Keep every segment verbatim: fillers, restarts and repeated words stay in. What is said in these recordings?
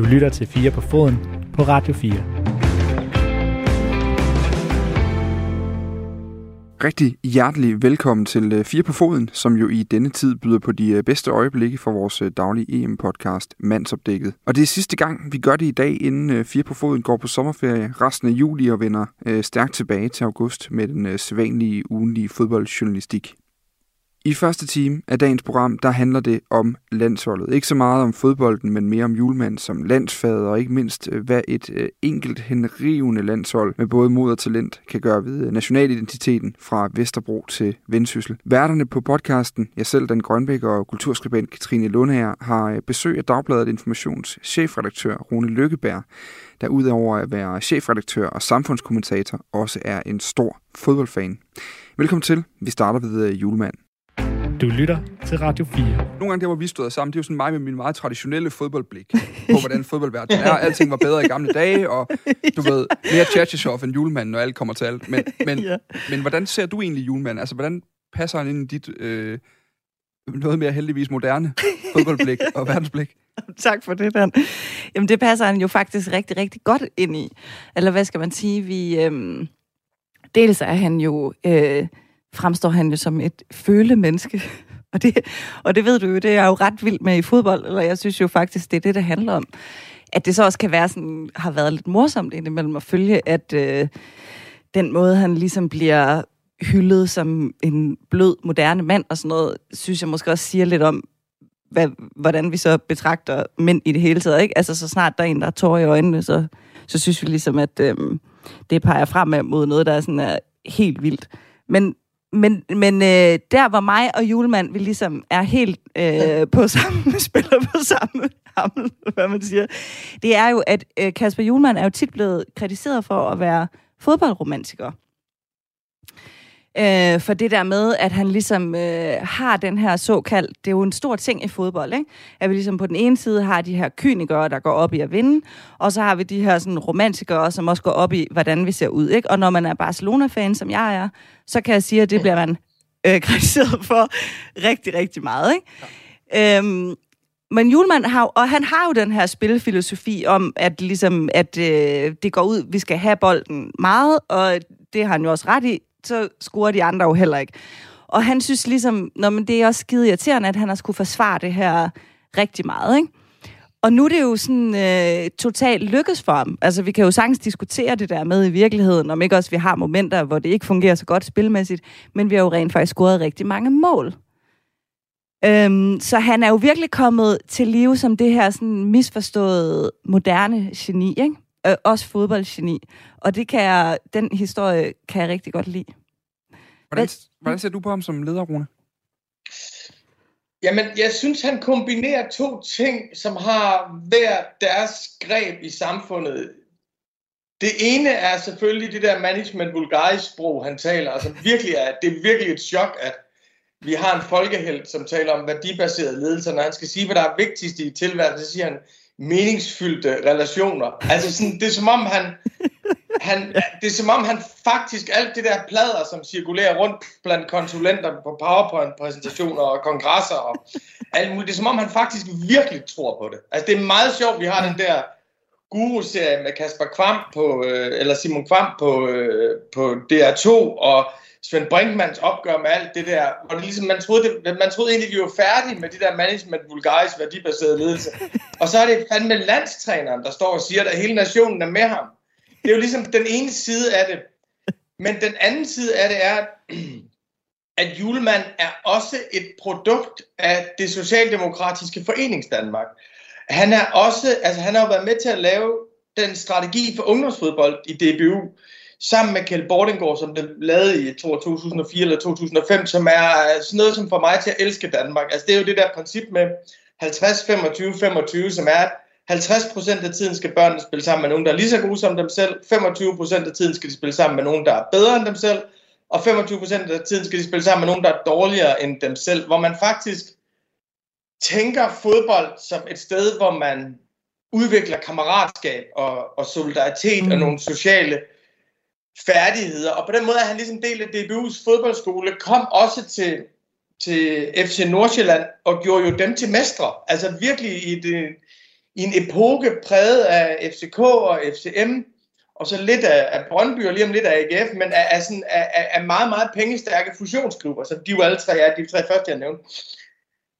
Du lytter til fire på foden på Radio fire. Rigtig hjertelig velkommen til fire på foden, som jo i denne tid byder på de bedste øjeblikke for vores daglige E M-podcast Mandsopdækket. Og det er sidste gang, vi gør det i dag, inden fire på foden går på sommerferie resten af juli og vender stærkt tilbage til august med den sædvanlige ugenlige fodboldjournalistik. I første time af dagens program, der handler det om landsholdet. Ikke så meget om fodbolden, men mere om Hjulmand som landsfader, og ikke mindst, hvad et enkelt henrivende landshold med både mod og talent kan gøre ved nationalidentiteten fra Vesterbro til Vendsyssel. Værterne på podcasten, jeg selv, Dan Grønbæk, og kulturskribent Katrine Lundhær, har besøg af Dagbladet Informations chefredaktør Rune Lykkeberg, der udover at være chefredaktør og samfundskommentator, også er en stor fodboldfan. Velkommen til. Vi starter ved Hjulmand. Du lytter til Radio fire. Nogle gange der, hvor vi stod sammen, det er jo sådan mig med min meget traditionelle fodboldblik på, hvordan fodboldverdenen er. Alting var bedre i gamle dage, og du ved, mere Tjertjeshoff end Hjulmand, når alt kommer til alt. Men, men, ja. men hvordan ser du egentlig Hjulmand? Altså, hvordan passer han ind i dit øh, noget mere heldigvis moderne fodboldblik og verdensblik? Tak for det, Dan. Jamen, det passer han jo faktisk rigtig, rigtig godt ind i. Eller hvad skal man sige? Vi, øh, dels er han jo... Øh, fremstår han jo som et følemenneske. Og det, og det ved du jo, det er jo ret vildt med i fodbold, eller jeg synes jo faktisk, det er det, det handler om. At det så også kan være sådan, har været lidt morsomt indimellem at følge, at øh, den måde, han ligesom bliver hyldet som en blød, moderne mand og sådan noget, synes jeg måske også siger lidt om, hvad, hvordan vi så betragter mænd i det hele taget, ikke? Altså, så snart der er en, der er tårer i øjnene, så, så synes vi ligesom, at øh, det peger fremad mod noget, der er sådan er helt vildt. Men Men, men øh, der, hvor mig og Hjulmand, vi ligesom er helt øh, på samme, spiller på samme hammel, hvad man siger, det er jo, at øh, Kasper Hjulmand er jo tit blevet kritiseret for at være fodboldromantiker. Øh, for det der med, at han ligesom øh, har den her såkaldt, det er jo en stor ting i fodbold, ikke? At vi ligesom på den ene side har de her kynikere, der går op i at vinde, og så har vi de her sådan romantikere, som også går op i, hvordan vi ser ud, ikke? Og når man er Barcelona-fan, som jeg er, så kan jeg sige, at det bliver man øh, kritiseret for rigtig, rigtig meget, ikke? Ja. Øhm, men Hjulmand har, og han har jo den her spilfilosofi om, at ligesom, at øh, det går ud, vi skal have bolden meget, og det har han jo også ret i, så scorer de andre jo heller ikke. Og han synes ligesom, nå, men det er også skide irriterende, at han har skulle forsvare det her rigtig meget, ikke? Og nu er det jo sådan øh, totalt lykkes for ham. Altså, vi kan jo sagtens diskutere det der med i virkeligheden, om ikke også vi har momenter, hvor det ikke fungerer så godt spilmæssigt, men vi har jo rent faktisk scoret rigtig mange mål. Øhm, så han er jo virkelig kommet til live som det her sådan misforståede, moderne geni, ikke? Øh, også fodboldgeni. Og det kan jeg, den historie kan jeg rigtig godt lide. Hvordan, hvordan ser du på ham som leder, Rune? Jamen, jeg synes, han kombinerer to ting, som har hver deres greb i samfundet. Det ene er selvfølgelig det der management vulgaris sprog, han taler. Altså, virkelig er, det er virkelig et chok, at vi har en folkehelt, som taler om værdibaseret ledelse. Når han skal sige, hvad der er vigtigst i tilværelsen, så siger han meningsfyldte relationer. Altså sådan, det er som om han, han, det er som om han faktisk, alt det der plader, som cirkulerer rundt blandt konsulenter på PowerPoint-præsentationer og kongresser og alt muligt, det er som om han faktisk virkelig tror på det. Altså det er meget sjovt, vi har den der guru-serie med Kasper Kvam på, øh, eller Simon Kvam på, øh, på D R to og Svend Brinkmanns opgør med alt det der, hvor det ligesom, man troede, det, man troede egentlig, vi var færdige med det der management vulgaris værdibaserede ledelse. Og så er det fandme landstræneren, der står og siger, at hele nationen er med ham. Det er jo ligesom den ene side af det. Men den anden side af det er, at Hjulmand er også et produkt af det socialdemokratiske foreningsdanmark. Han er også, altså han har jo været med til at lave den strategi for ungdomsfodbold i D B U, sammen med Kjell Bordingård, som det lavede i to tusind og fire eller to tusind og fem, som er sådan noget, som får mig til at elske Danmark. Altså det er jo det der princip med halvtreds femogtyve femogtyve, som er, at halvtreds procent af tiden skal børnene spille sammen med nogen, der er lige så gode som dem selv, femogtyve procent af tiden skal de spille sammen med nogen, der er bedre end dem selv, og femogtyve procent af tiden skal de spille sammen med nogen, der er dårligere end dem selv, hvor man faktisk tænker fodbold som et sted, hvor man udvikler kammeratskab og, og solidaritet mm. og nogle sociale færdigheder, og på den måde er han ligesom del af D B U's fodboldskole, kom også til, til F C Nordsjælland og gjorde jo dem til mestre, altså virkelig i det, i en epoke præget af F C K og F C M, og så lidt af, af Brøndby og lige om lidt af A G F, men af, af, sådan, af, af meget, meget pengestærke fusionsklubber, som de jo alle tre er, de tre første, jeg nævnte.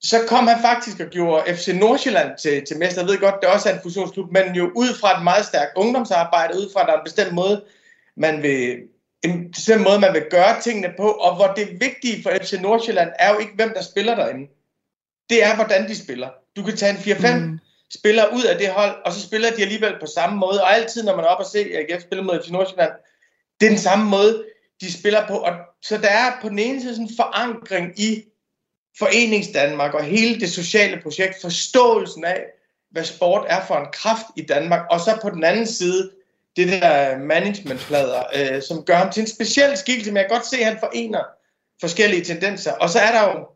Så kom han faktisk og gjorde F C Nordsjælland til, til mester. Jeg ved godt, det også er en fusionsklub, men jo ud fra et meget stærkt ungdomsarbejde, ud fra, der er en bestemt måde, man vil, en bestemt måde, man vil gøre tingene på, og hvor det vigtige for F C Nordsjælland er jo ikke, hvem der spiller derinde. Det er, hvordan de spiller. Du kan tage en fire-fem mm. spiller ud af det hold, og så spiller de alligevel på samme måde. Og altid, når man er oppe og ser A G F spille mod F C Nordsjælland, det er den samme måde, de spiller på. Og så der er på den ene side sådan en forankring i Foreningsdanmark og hele det sociale projekt, forståelsen af, hvad sport er for en kraft i Danmark, og så på den anden side, det der managementplader, øh, som gør ham til en speciel skikkelse, men jeg kan godt se, at han forener forskellige tendenser, og så er der jo,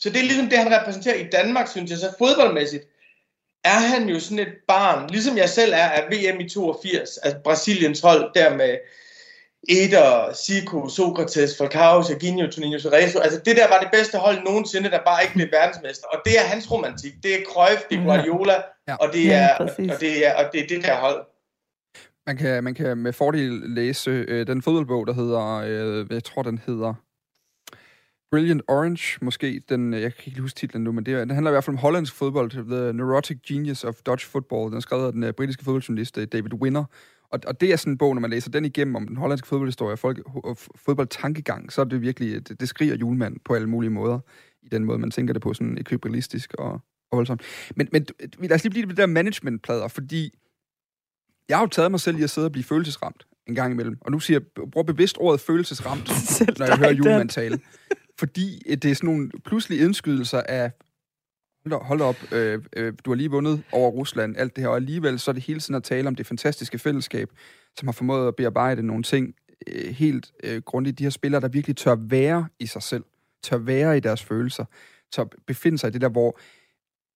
så det er ligesom det, han repræsenterer i Danmark, synes jeg, så fodboldmæssigt er han jo sådan et barn, ligesom jeg selv er af V M i toogfirs, altså Brasiliens hold der med Eder, Sico, Socrates, Falcão, Jairzinho, Toninho, Cerezo. Altså det der var det bedste hold nogensinde, der bare ikke blev verdensmester. Og det er hans romantik. Det er Cruyff, det er Guardiola, ja. og, det er, ja, og, det er, og det er det der hold. Man kan, man kan med fordel læse øh, den fodboldbog, der hedder, øh, jeg tror den hedder Brilliant Orange, måske. Den, jeg kan ikke huske titlen nu, men det, den handler i hvert fald om hollandsk fodbold. The Neurotic Genius of Dutch Football. Den er skrevet af den øh, britiske fodboldjournalist David Winner. Og det er sådan en bog, når man læser den igennem om den hollandske fodboldhistorie og folk, fodboldtankegang, så er det virkelig, det, det skriger Hjulmand på alle mulige måder, i den måde, man tænker det på, sådan ekvilibrisk og, og voldsomt. Men, men lad os lige blive det der managementplader, fordi jeg har jo taget mig selv i at sidde og blive følelsesramt en gang imellem, og nu siger jeg, bruger bevidst ordet følelsesramt, når jeg hører Hjulmand tale, fordi det er sådan nogle pludselige indskydelser af, hold op, øh, øh, du har lige vundet over Rusland, alt det her, og alligevel så er det hele tiden at tale om det fantastiske fællesskab, som har formået at bearbejde nogle ting øh, helt øh, grundigt. De her spillere, der virkelig tør være i sig selv, tør være i deres følelser, tør befinde sig i det der, hvor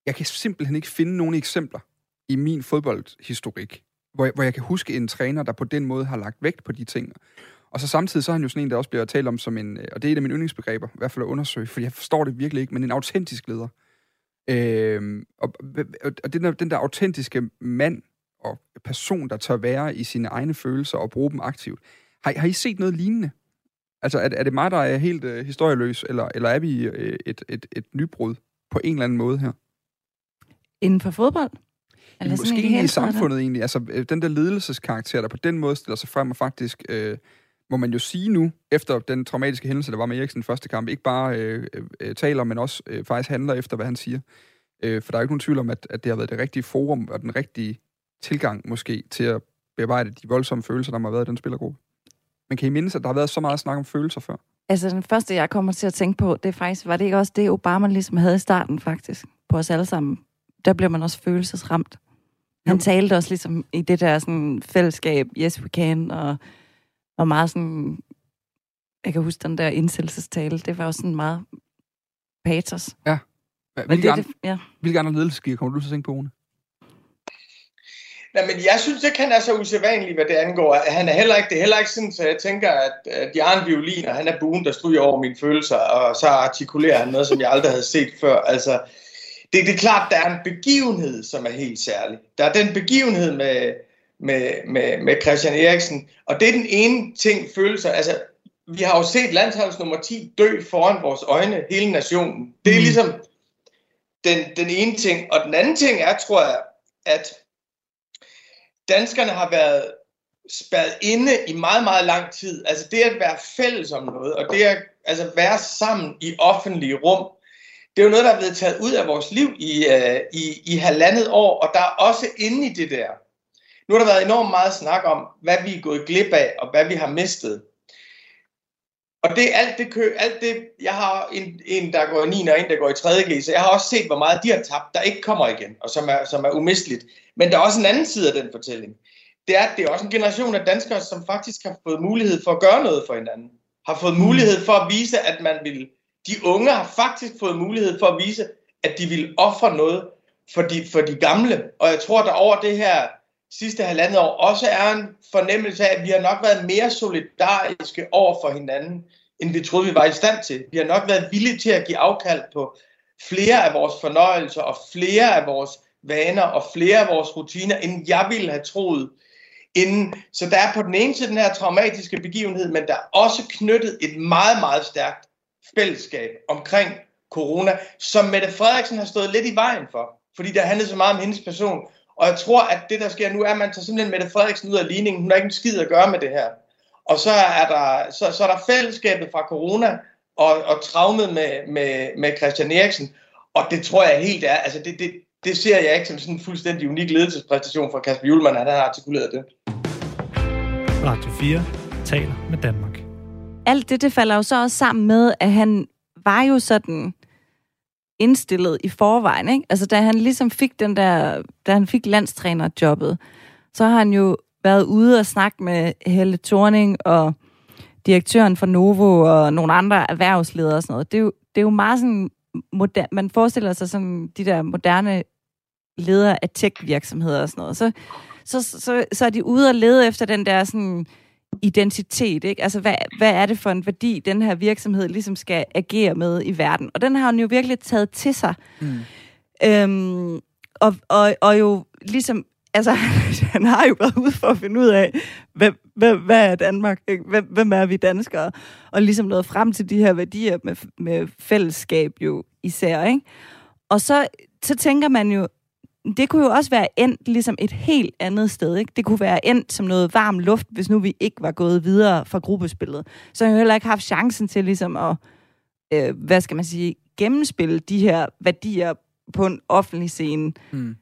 jeg kan simpelthen ikke finde nogen eksempler i min fodboldhistorik, hvor jeg, hvor jeg kan huske en træner, der på den måde har lagt vægt på de ting. Og så samtidig, så er han jo sådan en, der også bliver talt om som en, og det er et af mine yndlingsbegreber, i hvert fald at undersøge, for jeg forstår det virkelig ikke, men en autentisk leder. Øhm, og og den, der, den der autentiske mand og person, der tør være i sine egne følelser og bruge dem aktivt. Har, har I set noget lignende? Altså, er, er det mig, der er helt øh, historieløs, eller, eller er vi øh, et, et, et nybrud på en eller anden måde her? Inden for fodbold? Eller måske egentlig i samfundet der? Egentlig. Altså, den der ledelseskarakter, der på den måde stiller sig frem og faktisk... Øh, må man jo sige nu, efter den traumatiske hændelse, der var med Eriksen første kamp, ikke bare øh, øh, taler, men også øh, faktisk handler efter, hvad han siger. Øh, for der er jo ikke nogen tvivl om, at, at det har været det rigtige forum og den rigtige tilgang måske til at bearbejde de voldsomme følelser, der må have været i den spillergruppe. Men kan I mindes, at der har været så meget snak om følelser før? Altså den første, jeg kommer til at tænke på, det er faktisk, var det ikke også det, Obama ligesom havde i starten faktisk, på os alle sammen? Der blev man også følelsesramt. Han jo. Talte også ligesom i det der sådan, fællesskab, yes we can, og... Og meget sådan, jeg kan huske den der indsættelsestale, det var jo sådan meget patos. Ja. Hvilke, andre, det, ja. hvilke andre ledelseskiger kommer du til at tænke på, Rune? Nej, men jeg synes ikke, han er så usædvanlig, hvad det angår. Han er heller ikke, det er heller ikke sådan, så jeg tænker, at de har en violin, og han er buen, der stryger over mine følelser, og så artikulerer han noget, som jeg aldrig havde set før. Altså, det, det er klart, der er en begivenhed, som er helt særlig. Der er den begivenhed med... Med, med, med Christian Eriksen. Og det er den ene ting, følelser. Altså, vi har jo set landsholds nummer ti dø foran vores øjne, hele nationen. Det er ligesom den, den ene ting. Og den anden ting er, tror jeg, at danskerne har været spærret inde i meget, meget lang tid. Altså det at være fælles om noget, og det at altså, være sammen i offentlige rum, det er jo noget, der er blevet taget ud af vores liv i, uh, i, i halvandet år. Og der er også inde i det der, nu har der været enormt meget snak om, hvad vi er gået glip af, og hvad vi har mistet. Og det er alt det kø, alt det, jeg har en, en der går i niende og en, der går i tredje G, så jeg har også set, hvor meget de har tabt, der ikke kommer igen, og som er, som er umisteligt. Men der er også en anden side af den fortælling. Det er, at det er også en generation af danskere, som faktisk har fået mulighed for at gøre noget for hinanden. Har fået mulighed for at vise, at man vil. De unge har faktisk fået mulighed for at vise, at de vil ofre noget for de, for de gamle. Og jeg tror, der over det her sidste halvandet år også er en fornemmelse af, at vi har nok været mere solidariske over for hinanden, end vi troede, vi var i stand til. Vi har nok været villige til at give afkald på flere af vores fornøjelser og flere af vores vaner og flere af vores rutiner, end jeg ville have troet inden. Så der er på den ene side den her traumatiske begivenhed, men der er også knyttet et meget, meget stærkt fællesskab omkring corona, som Mette Frederiksen har stået lidt i vejen for, fordi der handlede så meget om hendes person. Og jeg tror, at det, der sker nu, er, at man tager simpelthen Mette Frederiksen ud af ligningen. Hun har ikke en skid at gøre med det her. Og så er der, så, så er der fællesskabet fra corona og, og traumet med, med, med Christian Eriksen. Og det tror jeg helt er. Altså det, det, det ser jeg ikke som sådan en fuldstændig unik ledelsespræstation fra Kasper Hjulmand, at han har artikuleret det. Radio fire taler med Danmark. Alt det, det falder jo så også sammen med, at han var jo sådan indstillet i forvejen, ikke? Altså, da han ligesom fik den der, da han fik landstrænerjobbet, så har han jo været ude og snakke med Helle Thorning og direktøren for Novo og nogle andre erhvervsledere og sådan noget. Det er jo, det er jo meget sådan, moder- man forestiller sig sådan de der moderne ledere af tech-virksomheder og sådan noget. Så, så, så, så er de ude og lede efter den der sådan identitet, ikke? Altså, hvad, hvad er det for en værdi, den her virksomhed ligesom skal agere med i verden? Og den har han jo virkelig taget til sig. Mm. Øhm, og, og, og jo ligesom, altså, han har jo været ude for at finde ud af, hvad, hvad, hvad er Danmark? Hvem, hvem er vi danskere? Og ligesom nået frem til de her værdier med, med fællesskab jo især, ikke? Og så, så tænker man jo, det kunne jo også være endt ligesom et helt andet sted, ikke? Det kunne være endt som noget varm luft, hvis nu vi ikke var gået videre fra gruppespillet. Så har jeg heller ikke haft chancen til ligesom at, øh, hvad skal man sige, gennemspille de her værdier på en offentlig scene. Mm.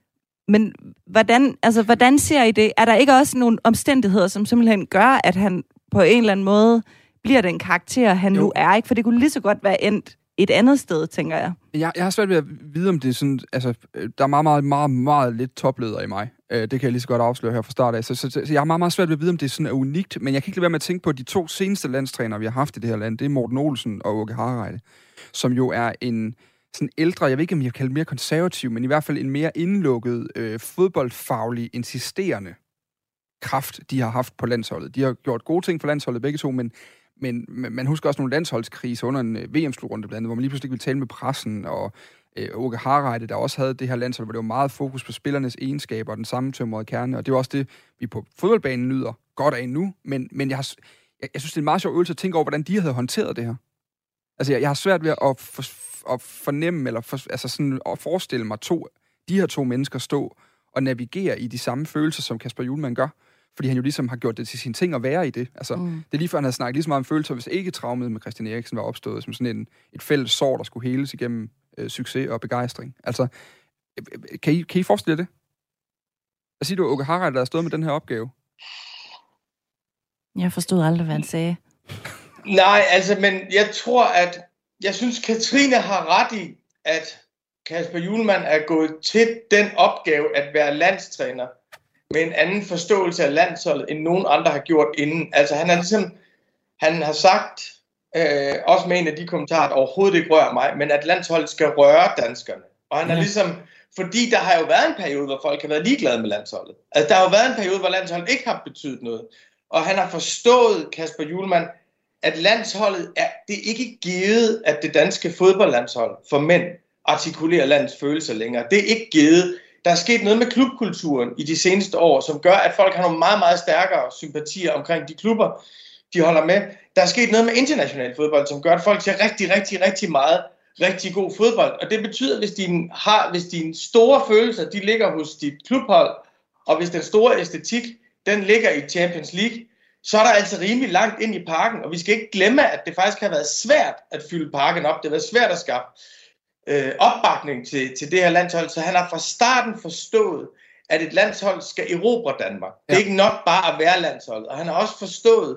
Men hvordan, altså, hvordan ser I det? Er der ikke også nogle omstændigheder, som simpelthen gør, at han på en eller anden måde bliver den karakter, han jo nu er, ikke? For det kunne lige så godt være endt et andet sted, tænker jeg. Jeg, jeg har svært ved at vide, om det er sådan, altså, der er meget, meget, meget, meget lidt topleder i mig. Øh, det kan jeg lige så godt afsløre her fra start af. Så, så, så jeg har meget, meget svært ved at vide, om det sådan er unikt, men jeg kan ikke lade være med at tænke på, at de to seneste landstrænere, vi har haft i det her land, det er Morten Olsen og Åge Hareide, som jo er en sådan ældre, jeg ved ikke, om jeg kan kalde mere konservativ, men i hvert fald en mere indlukket, øh, fodboldfaglig, insisterende kraft, de har haft på landsholdet. De har gjort gode ting for landsholdet begge to, men Men man husker også nogle landsholdskriser under en V M-slutrunde blandt andet, hvor man lige pludselig ville tale med pressen, og øh, Åge Hareide, der også havde det her landshold, hvor det var meget fokus på spillernes egenskaber og den sammentømrede kerne, og det er også det, vi på fodboldbanen nyder godt af nu, men, men jeg, har, jeg, jeg synes, det er en meget sjov øvelse at tænke over, hvordan de havde håndteret det her. Altså, jeg, jeg har svært ved at, for, at fornemme, eller for, altså sådan at forestille mig to, de her to mennesker stå og navigere i de samme følelser, som Kasper Hjulmand gør. Fordi han jo ligesom har gjort det til sine ting at være i det. Altså, mm. Det er lige før, han havde snakket lige så meget om følelser, hvis ikke traumet med Christian Eriksen var opstået som sådan en, et fælles sår, der skulle heles igennem øh, succes og begejstring. Altså, øh, kan, I, kan I forestille det? Hvad siger du, Åge Hareide, der har stået med den her opgave? Jeg forstod aldrig, hvad han sagde. Nej, altså, men jeg tror, at jeg synes, Katrine har ret i, at Kasper Hjulmand er gået til den opgave at være landstræner med en anden forståelse af landsholdet, end nogen andre har gjort inden. Altså han, er ligesom, han har sagt, øh, også med en af de kommentarer, at overhovedet ikke rører mig, men at landsholdet skal røre danskerne. Og han er ligesom, fordi der har jo været en periode, hvor folk har været ligeglade med landsholdet. Altså der har jo været en periode, hvor landsholdet ikke har betydet noget. Og han har forstået, Kasper Hjulmand, at landsholdet er, det er ikke givet, at det danske fodboldlandshold for mænd artikulerer landets følelser længere. Det er ikke givet. Der er sket noget med klubkulturen i de seneste år, som gør, at folk har nogle meget, meget stærkere sympatier omkring de klubber, de holder med. Der er sket noget med international fodbold, som gør, at folk ser rigtig, rigtig, rigtig meget rigtig god fodbold. Og det betyder, hvis dine, har, hvis dine store følelser, de ligger hos dit klubhold, og hvis den store æstetik, den ligger i Champions League, så er der altså rimelig langt ind i parken. Og vi skal ikke glemme, at det faktisk har været svært at fylde parken op. Det har været svært at skaffe Øh, opbakning til, til det her landshold, så han har fra starten forstået, at et landshold skal erobre Danmark. Ja. Det er ikke nok bare at være landshold, og han har også forstået,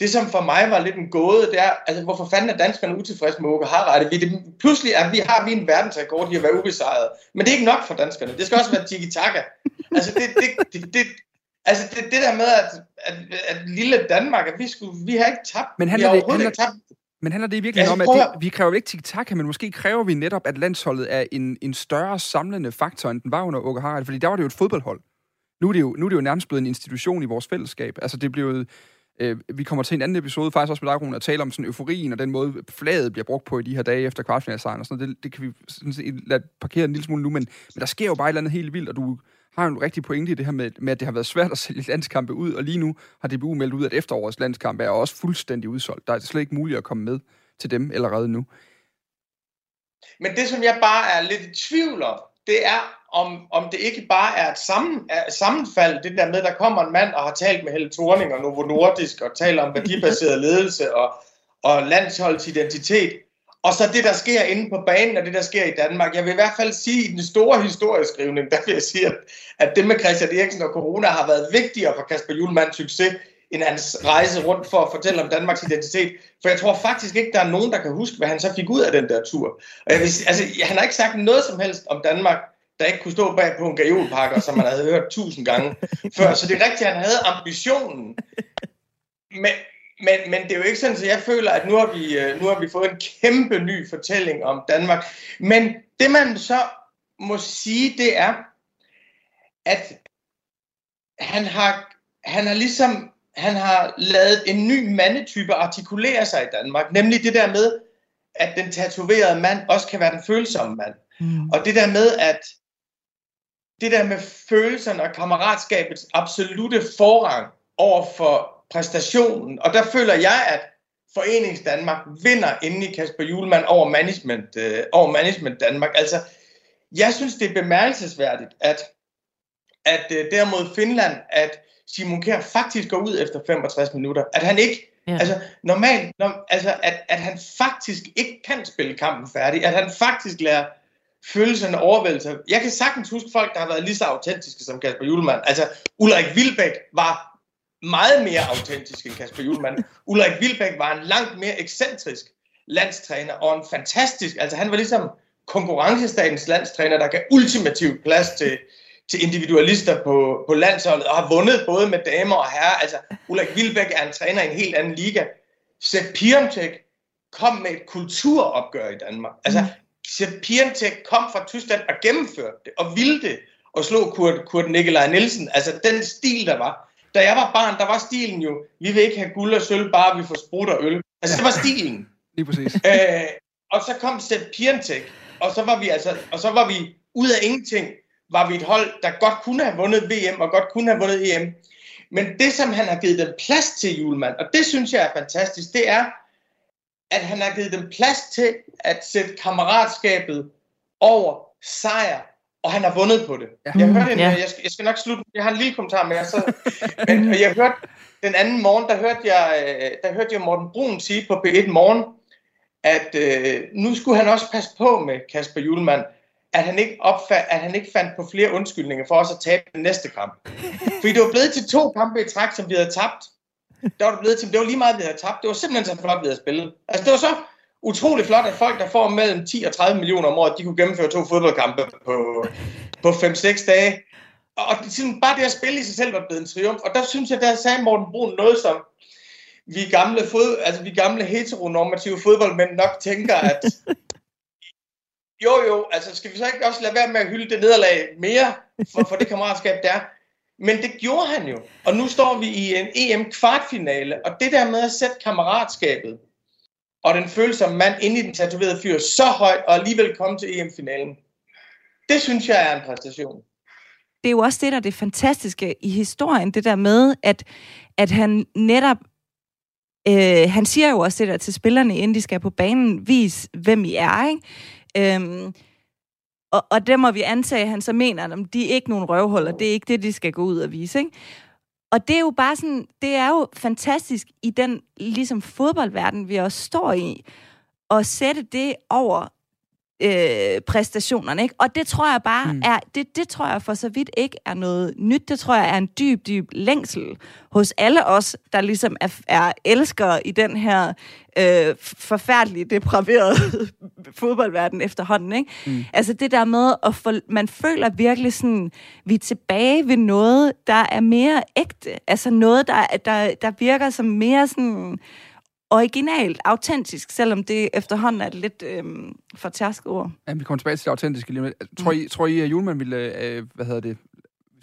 det som for mig var lidt en gåde, det er, altså hvorfor fanden er danskerne utilfredse med Åge Hareide? Vi, det, pludselig er, vi har vi en verdensrekord i at være ubesejret, men det er ikke nok for danskerne. Det skal også være tiki-taka. Altså det, det, det, det Altså det, det der med, at, at, at lille Danmark, at vi, skulle, vi har ikke tabt. Men han vi har overhovedet det, han ikke tabt. Men handler det virkelig om, at det, vi kræver ikke tiki-taka, men måske kræver vi netop, at landsholdet er en, en større samlende faktor, end den var under Åge Hareide, fordi der var det jo et fodboldhold. Nu er det jo, nu er det jo nærmest blevet en institution i vores fællesskab. Altså, det blev, Øh, vi kommer til en anden episode, faktisk også med dig, Rune, at tale om sådan euforien og den måde, flaget bliver brugt på i de her dage efter kvartfinalsejren og sådan noget. Det, det kan vi sådan set lade parkere en lille smule nu, men, men der sker jo bare et eller andet helt vildt, og du har jo en rigtig pointe i det her med, med, at det har været svært at sælge landskampe ud, og lige nu har D B U meldt ud, at efterårets landskampe er også fuldstændig udsolgt. Der er slet ikke muligt at komme med til dem allerede nu. Men det, som jeg bare er lidt i tvivl om, det er, om, om det ikke bare er et sammen, er sammenfald, det der med, der kommer en mand og har talt med Helle Thorning og Novo Nordisk og taler om værdibaseret ledelse og, og landsholdets identitet, og så det, der sker inde på banen og det, der sker i Danmark. Jeg vil i hvert fald sige, i den store historieskrivning, der vil jeg sige, at, at det med Christian Eriksen og corona har været vigtigere for Kasper Hjulmands succes, end hans rejse rundt for at fortælle om Danmarks identitet. For jeg tror faktisk ikke, der er nogen, der kan huske, hvad han så fik ud af den der tur. Og jeg vil, altså, han har ikke sagt noget som helst om Danmark, der ikke kunne stå bag på en gajolpakker, som man havde hørt tusind gange før. Så det er rigtigt, han havde ambitionen. Men, men, men det er jo ikke sådan, at jeg føler, at nu har, vi, nu har vi fået en kæmpe ny fortælling om Danmark. Men det, man så må sige, det er, at han har, han har ligesom... Han har lavet en ny mandetype artikulere sig i Danmark, nemlig det der med, at den tatoverede mand også kan være den følsomme mand. Mm. Og det der med, at det der med følelserne og kammeratskabets absolute forrang over for præstationen, og der føler jeg, at Forenings Danmark vinder inde i Kasper Hjulmand over management, øh, over management Danmark. Altså, jeg synes, det er bemærkelsesværdigt, at, at øh, derimod Finland, at Simon Kjær faktisk går ud efter femogtres minutter, at han ikke, ja. altså normalt, når, altså at, at han faktisk ikke kan spille kampen færdig, at han faktisk lærer følelserne overvældelse. Jeg kan sagtens huske folk, der har været lige så autentiske som Kasper Hjulmand. Altså Ulrik Wilbæk var meget mere autentisk end Kasper Hjulmand. Ulrik Wilbæk var en langt mere ekscentrisk landstræner og en fantastisk, altså han var ligesom konkurrencestatens landstræner, der gav ultimativt plads til til individualister på, på landsholdet, og har vundet både med damer og herrer. Altså, Ulrik Wilbæk er en træner i en helt anden liga. Sepp Piontek kom med et kulturopgør i Danmark. Altså, mm. Sepp Piontek kom fra Tyskland og gennemførte det, og ville det, og slog Kurt, Kurt Nikolaj Nielsen. Altså, den stil, der var. Da jeg var barn, der var stilen jo, vi vil ikke have guld og sølv, bare vi får sprut og øl. Altså, ja. Det var stilen. Lige præcis. Øh, og så kom Sepp Piontek, og så var vi altså, og så var vi ud af ingenting, var vi et hold, der godt kunne have vundet V M og godt kunne have vundet E M. Men det, som han har givet dem plads til, Hjulmand, og det synes jeg er fantastisk, det er, at han har givet dem plads til at sætte kammeratskabet over sejr, og han har vundet på det. Ja. Jeg hørte en, jeg, jeg skal nok slutte, jeg har en lille kommentar med jer, så, men jeg hørte den anden morgen, der hørte jeg, der hørte jeg Morten Brun sige på B et Morgen, at øh, nu skulle han også passe på med Kasper Hjulmand, at han ikke opfandt, at han ikke fandt på flere undskyldninger for os at tabe den næste kamp. Fordi det var blevet til to kampe i træk, som vi havde tabt. Der var det blevet til, det var lige meget, vi havde tabt. Det var simpelthen så flot, vi havde spillet. Altså, det var så utroligt flot, at folk, der får mellem ti og tredive millioner om året, de kunne gennemføre to fodboldkampe på, på fem til seks dage. Og, og sådan, bare det at spille i sig selv var blevet en triumf. Og der synes jeg, der sagde Morten Brun noget, som vi gamle, fod, altså, vi gamle heteronormative fodboldmænd nok tænker, at jo, jo, altså skal vi så ikke også lade være med at hylde det nederlag mere for, for det kammeratskab, der. Men det gjorde han jo. Og nu står vi i en E M-kvartfinale, og det der med at sætte kammeratskabet og den følsomme mand inde i den tatoverede fyr så højt og alligevel komme til E M-finalen, det synes jeg er en præstation. Det er jo også det, der er det fantastiske i historien, det der med, at, at han netop... Øh, han siger jo også det der til spillerne, inden de skal på banen, vis hvem I er, ikke? Øhm, og, og det må vi antage, han så mener, at de er ikke nogen røvhuller, det er ikke det, de skal gå ud og vise, ikke? Og det er jo bare sådan, det er jo fantastisk i den ligesom fodboldverden, vi også står i, at sætte det over øh, præstationerne, ikke? Og det tror jeg bare hmm. er, det, det tror jeg for så vidt ikke er noget nyt, det tror jeg er en dyb, dyb længsel hos alle os, der ligesom er, er elskere i den her Øh, forfærdeligt depraveret fodboldverden efterhånden, ikke? Mm. Altså det der med, at for, man føler virkelig sådan, vi er tilbage ved noget, der er mere ægte. Altså noget, der, der, der virker som mere sådan originalt, autentisk, selvom det efterhånden er et lidt øh, fortærsket ord. Ja, vi kommer tilbage til det autentiske lige med. Tror I, mm. tror I at Hjulmand ville, øh, hvad hedder det,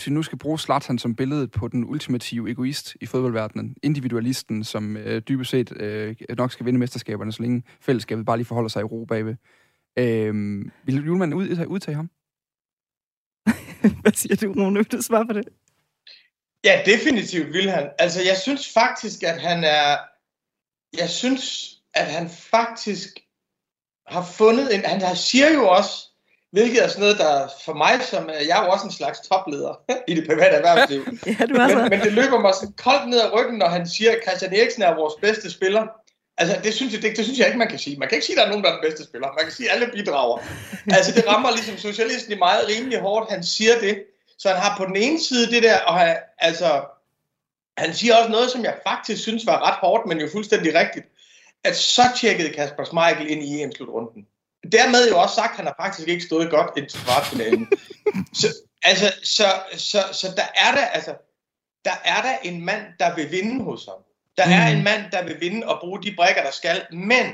til nu skal bruge Zlatan som billede på den ultimative egoist i fodboldverdenen, individualisten, som øh, dybest set øh, nok skal vinde mesterskaberne, så længe fællesskabet bare lige forholder sig i ro bagved. Øh, vil Hjulmand ud, udtage ham? Hvad siger du, Rune? Vil du svare på det? Ja, definitivt vil han. Altså, jeg synes faktisk, at han er... Jeg synes, at han faktisk har fundet en... Han siger jo også, hvilket er sådan noget, der for mig som... Jeg er jo også en slags topleder i det private erhvervsliv. Ja, du er så. Men, men det løber mig så koldt ned ad ryggen, når han siger, at Christian Eriksen er vores bedste spiller. Altså, det synes jeg, det, det synes jeg ikke, man kan sige. Man kan ikke sige, at der er nogen, der er den bedste spiller. Man kan sige, at alle bidrager. Altså, det rammer ligesom socialisten i meget rimelig hårdt. Han siger det. Så han har på den ene side det der, og han, altså, han siger også noget, som jeg faktisk synes var ret hårdt, men jo fuldstændig rigtigt, at så tjekkede Kasper Schmeichel ind i E M-slutrunden. Dermed jo også sagt, at han har faktisk ikke stået godt indtil kvartfinalen. så, altså, så, så, så der er der, altså, der er der en mand, der vil vinde hos ham. Der mm. er en mand, der vil vinde og bruge de brikker, der skal, men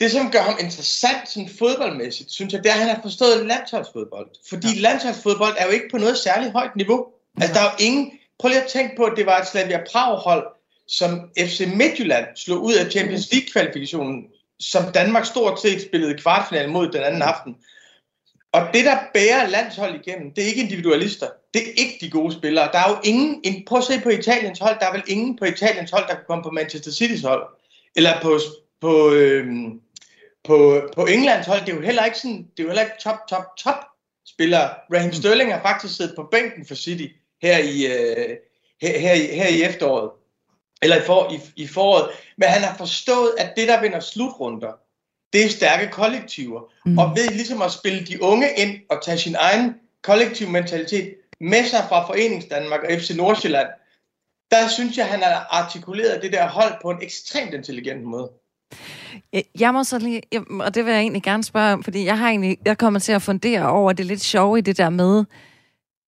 det, som gør ham interessant sådan fodboldmæssigt, synes jeg, det er, at han har forstået landsholdsfodbold. Fordi ja. landsholdsfodbold er jo ikke på noget særligt højt niveau. Altså, der er jo ingen... Prøv lige at tænke på, at det var et Slavia Prag-hold, som F C Midtjylland slog ud af Champions League-kvalifikationen, som Danmark stort set spillede i kvartfinalen mod den anden aften. Og det, der bærer landshold igennem, det er ikke individualister. Det er ikke de gode spillere. Der er jo ingen... Prøv at se på Italiens hold. Der er vel ingen på Italiens hold, der kan komme på Manchester City's hold. Eller på... på øh... På, på Englands hold, det er jo heller ikke sådan, det er jo heller ikke top, top, top spillere. Raheem Sterling har faktisk siddet på bænken for City her i, øh, her, her, her i efteråret, eller i, for, i, i foråret. Men han har forstået, at det, der vinder slutrunder, det er stærke kollektiver. Mm. Og ved ligesom at spille de unge ind og tage sin egen kollektiv mentalitet med sig fra Foreningsdanmark og F C Nordsjælland, der synes jeg, han har artikuleret det der hold på en ekstremt intelligent måde. Jeg må så lige, og det vil jeg egentlig gerne spørge om, fordi jeg har egentlig, jeg kommer til at fundere over det lidt sjove i det der med,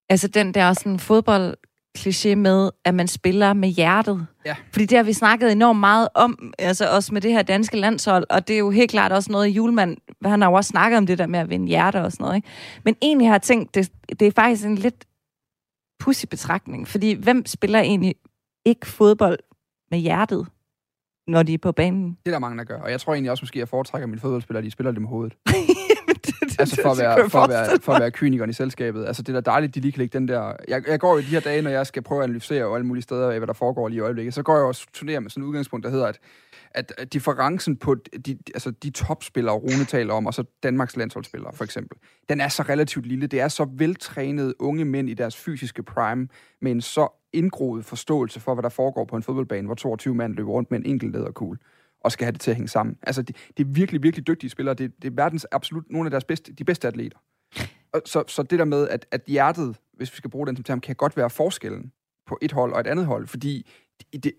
altså den der sådan fodboldkliché med, at man spiller med hjertet. Ja. Fordi det har vi snakket enormt meget om, altså også med det her danske landshold, og det er jo helt klart også noget, Hjulmand, han har jo også snakket om det der med at vinde hjerte og sådan noget, ikke? Men egentlig har jeg tænkt, det, det er faktisk en lidt pudsig betragtning, fordi hvem spiller egentlig ikke fodbold med hjertet, når de er på banen? Det er der mange, der gør. Og jeg tror egentlig også, måske, at jeg foretrækker mine fodboldspillere, de spiller det med hovedet. det, det, altså for at være, for at være, for at være kynikeren i selskabet. Altså det er da dejligt, de lige kan lægge den der... Jeg, jeg går jo de her dage, når jeg skal prøve at analysere og alle mulige steder af, hvad der foregår lige i øjeblikket. Så går jeg også turnere med sådan et udgangspunkt, der hedder, at, at, at differencen på de, altså de topspillere, Rune taler om, og så Danmarks landsholdsspillere for eksempel, den er så relativt lille. Det er så veltrænede unge mænd i deres fysiske prime, men så indgroet forståelse for, hvad der foregår på en fodboldbane, hvor toogtyve mand løber rundt med en enkelt læderkugle og skal have det til at hænge sammen. Altså, det, det er virkelig, virkelig dygtige spillere. Det, det er verdens absolut nogle af deres bedste, de bedste atleter. Og så, så det der med, at, at hjertet, hvis vi skal bruge den som term, kan godt være forskellen på et hold og et andet hold, fordi det, det,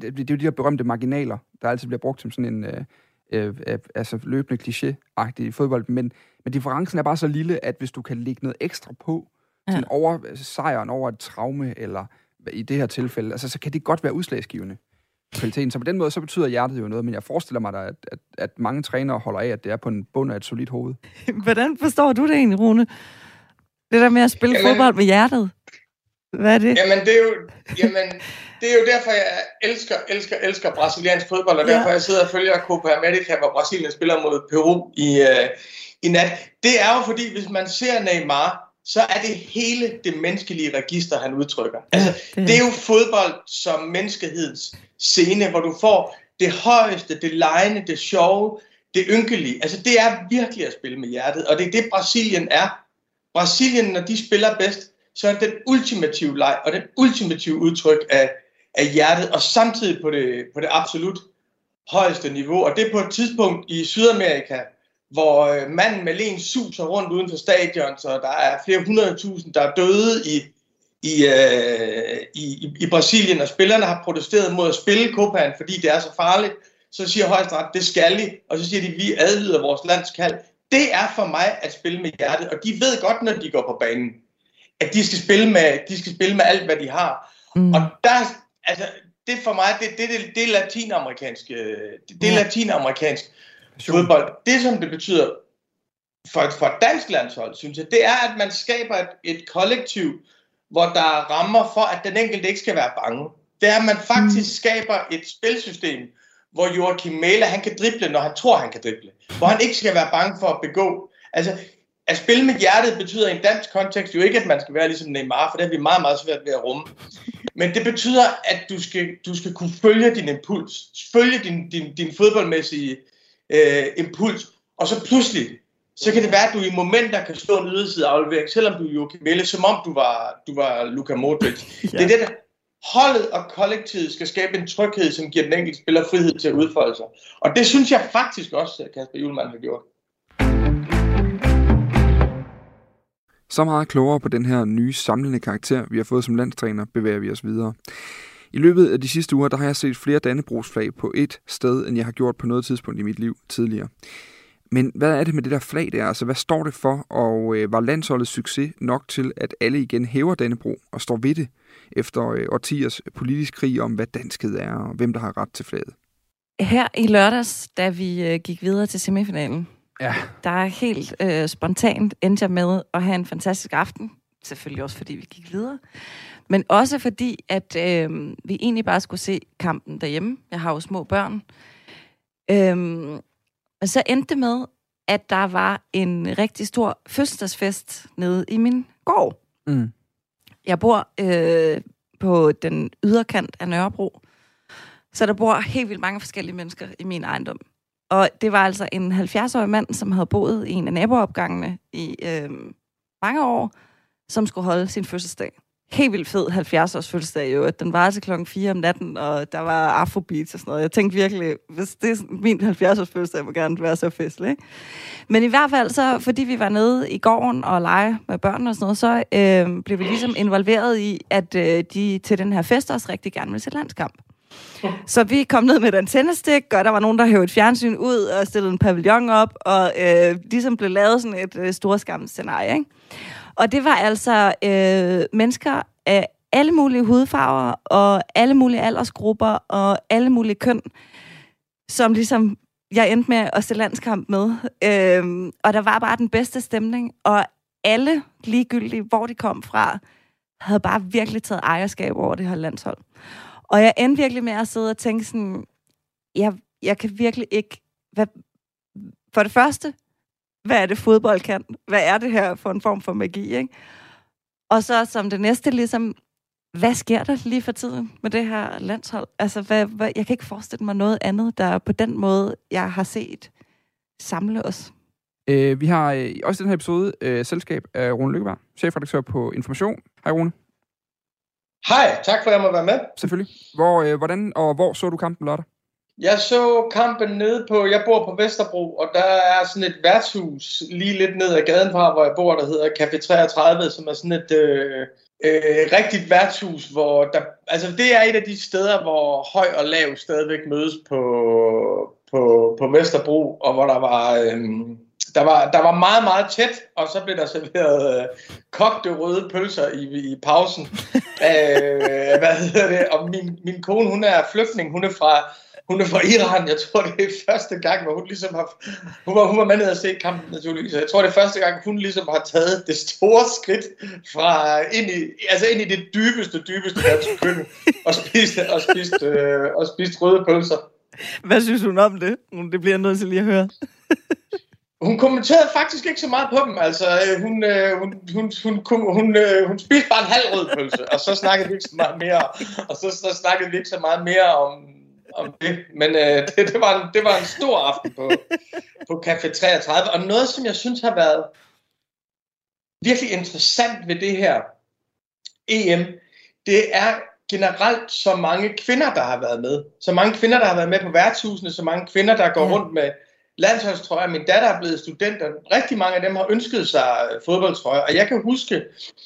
det, det er jo de her berømte marginaler, der altid bliver brugt som sådan en øh, øh, øh, altså løbende kliché-agtig i fodbold, men, men differencen er bare så lille, at hvis du kan lægge noget ekstra på, sådan ja. over altså, sejren over et traume, eller i det her tilfælde, altså så kan det godt være udslagsgivende kvaliteten. Så på den måde, så betyder hjertet jo noget, men jeg forestiller mig da, at, at, at mange trænere holder af, at det er på en bund af et solidt hoved. Hvordan forstår du det egentlig, Rune? Det der med at spille jamen, fodbold med hjertet? Hvad er det? Jamen, det er jo, jamen, det er jo derfor, jeg elsker, elsker, elsker brasiliansk fodbold, og ja. derfor jeg sidder og følger Copa America, hvor Brasilien spiller mod Peru i, øh, i nat. Det er jo fordi, hvis man ser Neymar, så er det hele det menneskelige register, han udtrykker. Altså, det er jo fodbold som menneskehedens scene, hvor du får det højeste, det lejende, det sjove, det ynkelige. Altså, det er virkelig at spille med hjertet, og det er det, Brasilien er. Brasilien, når de spiller bedst, så er det den ultimative leg og den ultimative udtryk af, af hjertet, og samtidig på det, på det absolut højeste niveau. Og det er på et tidspunkt i Sydamerika, hvor manden med len suser rundt uden for stadion, så der er flere hundredtusind, der er døde i, i, øh, i, i Brasilien, og spillerne har protesteret mod at spille Copaen, fordi det er så farligt. Så siger Højesteret, det skal I, og så siger de, vi adlyder vores landskald. Det er for mig at spille med hjertet, og de ved godt, når de går på banen, at de skal spille med, de skal spille med alt, hvad de har. Mm. Og der, altså, det for mig, det, det, det, det er latinamerikansk. Det, det er latinamerikansk fodbold. Det, som det betyder for, for et dansk landshold, synes jeg, det er, at man skaber et, et kollektiv, hvor der er rammer for, at den enkelte ikke skal være bange. Det er, at man faktisk skaber et spilsystem, hvor Joachim Mæhler, han kan drible, når han tror, han kan drible. Hvor han ikke skal være bange for at begå. Altså, at spille med hjertet betyder i en dansk kontekst jo ikke, at man skal være ligesom Neymar, for det er vi meget, meget svært ved at rumme. Men det betyder, at du skal, du skal kunne følge din impuls, følge din, din, din fodboldmæssige øh, impuls, og så pludselig, så kan det være, at du i momenter kan slå en yderside aflevering, selvom du jo kan melde, som om du var, du var Luka Modric. Ja. Det er det, der holdet og kollektivet skal skabe en tryghed, som giver den enkelte spiller frihed til at udfolde sig. Og det synes jeg faktisk også, at Kasper Hjulmand har gjort. Så meget klogere på den her nye samlende karakter, vi har fået som landstræner, bevæger vi os videre. I løbet af de sidste uger, der har jeg set flere dannebrugsflag på et sted, end jeg har gjort på noget tidspunkt i mit liv tidligere. Men hvad er det med det der flag der? Altså, hvad står det for, og øh, var landsholdets succes nok til, at alle igen hæver Dannebrog og står ved det efter øh, årtiers politisk krig om, hvad danskhed er og hvem der har ret til flaget? Her i lørdags, da vi øh, gik videre til semifinalen, ja. Der er helt øh, spontant endte jeg med at have en fantastisk aften. Selvfølgelig også, fordi vi gik videre. Men også fordi, at øh, vi egentlig bare skulle se kampen derhjemme. Jeg har jo små børn. Øh, Og så endte det med, at der var en rigtig stor fødselsdagsfest nede i min gård. Mm. Jeg bor øh, på den yderkant af Nørrebro, så der bor helt vildt mange forskellige mennesker i min ejendom. Og det var altså en halvfjerds-årig mand, som havde boet i en af naboopgangene i øh, mange år, som skulle holde sin fødselsdag. Helt vildt fed halvfjerds-års fødselsdag, jo. Den var til klokken fire om natten, og der var afrobeats og sådan noget. Jeg tænkte virkelig, hvis det er min halvfjerds-års fødselsdag, må gerne være så festlig, ikke? Men i hvert fald så, fordi vi var nede i gården og lege med børnene og sådan noget, så øh, blev vi ligesom involveret i, at øh, de til den her fest også rigtig gerne ville se landskamp. Ja. Så vi kom ned med et antennestick, og der var nogen, der hævde et fjernsyn ud og stillede en pavillon op, og øh, ligesom blev lavet sådan et øh, storskammenscenarie, ikke? Og det var altså øh, mennesker af alle mulige hudfarver, og alle mulige aldersgrupper, og alle mulige køn, som ligesom jeg endte med at se landskamp med. Øh, og der var bare den bedste stemning, og alle, ligegyldigt hvor de kom fra, havde bare virkelig taget ejerskab over det her landshold. Og jeg endte virkelig med at sidde og tænke sådan, jeg, jeg kan virkelig ikke... Hvad, for det første... Hvad er det, fodbold kan? Hvad er det her for en form for magi, ikke? Og så som det næste, ligesom, hvad sker der lige for tiden med det her landshold? Altså, hvad, hvad, jeg kan ikke forestille mig noget andet, der på den måde, jeg har set, samle os. Øh, vi har øh, også i den her episode øh, selskab af Rune Lykkeberg, chefredaktør på Information. Hej, Rune. Hej, tak for at jeg må være med. Selvfølgelig. Hvor, øh, hvordan og hvor så du kampen lørdag? Jeg så kampen nede på, jeg bor på Vesterbro, og der er sådan et værtshus lige lidt ned ad gaden fra, hvor jeg bor, der hedder Café treogtredive, som er sådan et øh, øh, rigtigt værtshus, hvor der, altså det er et af de steder, hvor høj og lav stadigvæk mødes på, på, på Vesterbro, og hvor der var, øh, der, var, der var meget, meget tæt, og så blev der serveret øh, kogte røde pølser i, i pausen. Æh, hvad hedder det? Og min, min kone, hun er flygtning, hun er fra... Hun er fra Iran. Jeg tror, det er første gang, hvor hun ligesom har... Hun var, hun var med nede og se kampen, naturligvis. Jeg tror, det er første gang, hun ligesom har taget det store skridt fra ind i, altså ind i det dybeste, dybeste danske køkken og spist, og, spist, øh, og spist røde pølser. Hvad synes hun om det? Det bliver jeg nødt til lige at høre. Hun kommenterede faktisk ikke så meget på dem. Altså, hun, øh, hun, hun, hun, hun, hun, øh, hun spiste bare en halv rød pølse, og så snakkede vi ikke så meget mere, og så, så snakkede vi ikke så meget mere om... om det, men øh, det, det, var en, det var en stor aften på, på Café treogtredive, og noget, som jeg synes har været virkelig interessant ved det her E M, det er generelt så mange kvinder, der har været med. Så mange kvinder, der har været med på værtshusene, så mange kvinder, der går rundt med landsholdstrøjer. Min datter er blevet student, og rigtig mange af dem har ønsket sig fodboldtrøjer, og jeg kan huske,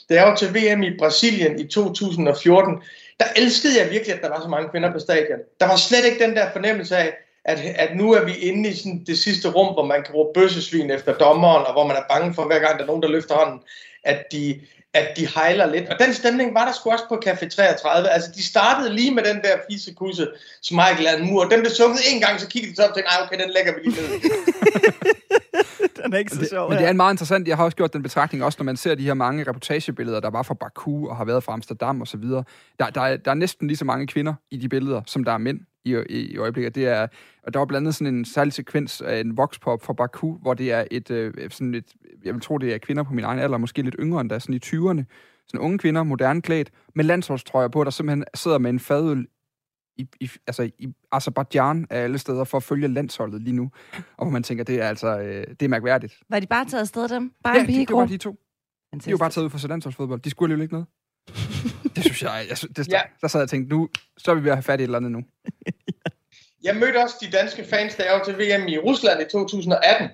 da jeg var til V M i Brasilien i to tusind og fjorten, der elskede jeg virkelig, at der var så mange kvinder på stadion. Der var slet ikke den der fornemmelse af, at, at nu er vi inde i sådan det sidste rum, hvor man kan råbe bøssesvin efter dommeren, og hvor man er bange for, hver gang der er nogen, der løfter hånden, at de, at de hejler lidt. Og den stemning var der sgu også på Café treogtredive. Altså, de startede lige med den der fisekusse, Schmeichel er en mur. Dem blev sunget en gang, så kiggede de så op og tænkte, nej, okay, den lægger vi lige ned. Den er ikke så sjov. Det, men det er en meget interessant. Jeg har også gjort den betragtning, også når man ser de her mange reportagebilleder, der var fra Baku og har været fra Amsterdam og så videre. Der, der, er, der er næsten lige så mange kvinder i de billeder, som der er mænd i, i, i øjeblikket. Det er, og der var blandt andet sådan en særlig sekvens af en voxpop fra Baku, hvor det er et, øh, sådan et, jeg vil tro, det er kvinder på min egen alder, måske lidt yngre end der, sådan i tyverne. Sådan unge kvinder, moderne klædt, med landsholdstrøjer på, der simpelthen sidder med en fadøl I, i, altså i Aserbajdsjan af alle steder for at følge landsholdet lige nu. Og hvor man tænker, det er altså, øh, det er mærkværdigt. Var de bare taget afsted dem? Bare ja, en pigegruppe? Ja, det var de to. Fantastisk. De var bare taget ud for landsholdsfodbold. De skulle alligevel ikke noget. Det synes jeg, jeg det, ja. Der sad jeg og tænkte, nu, så er vi ved at have fat i et eller andet nu. Jeg mødte også de danske fans, der var til V M i Rusland i to tusind og atten.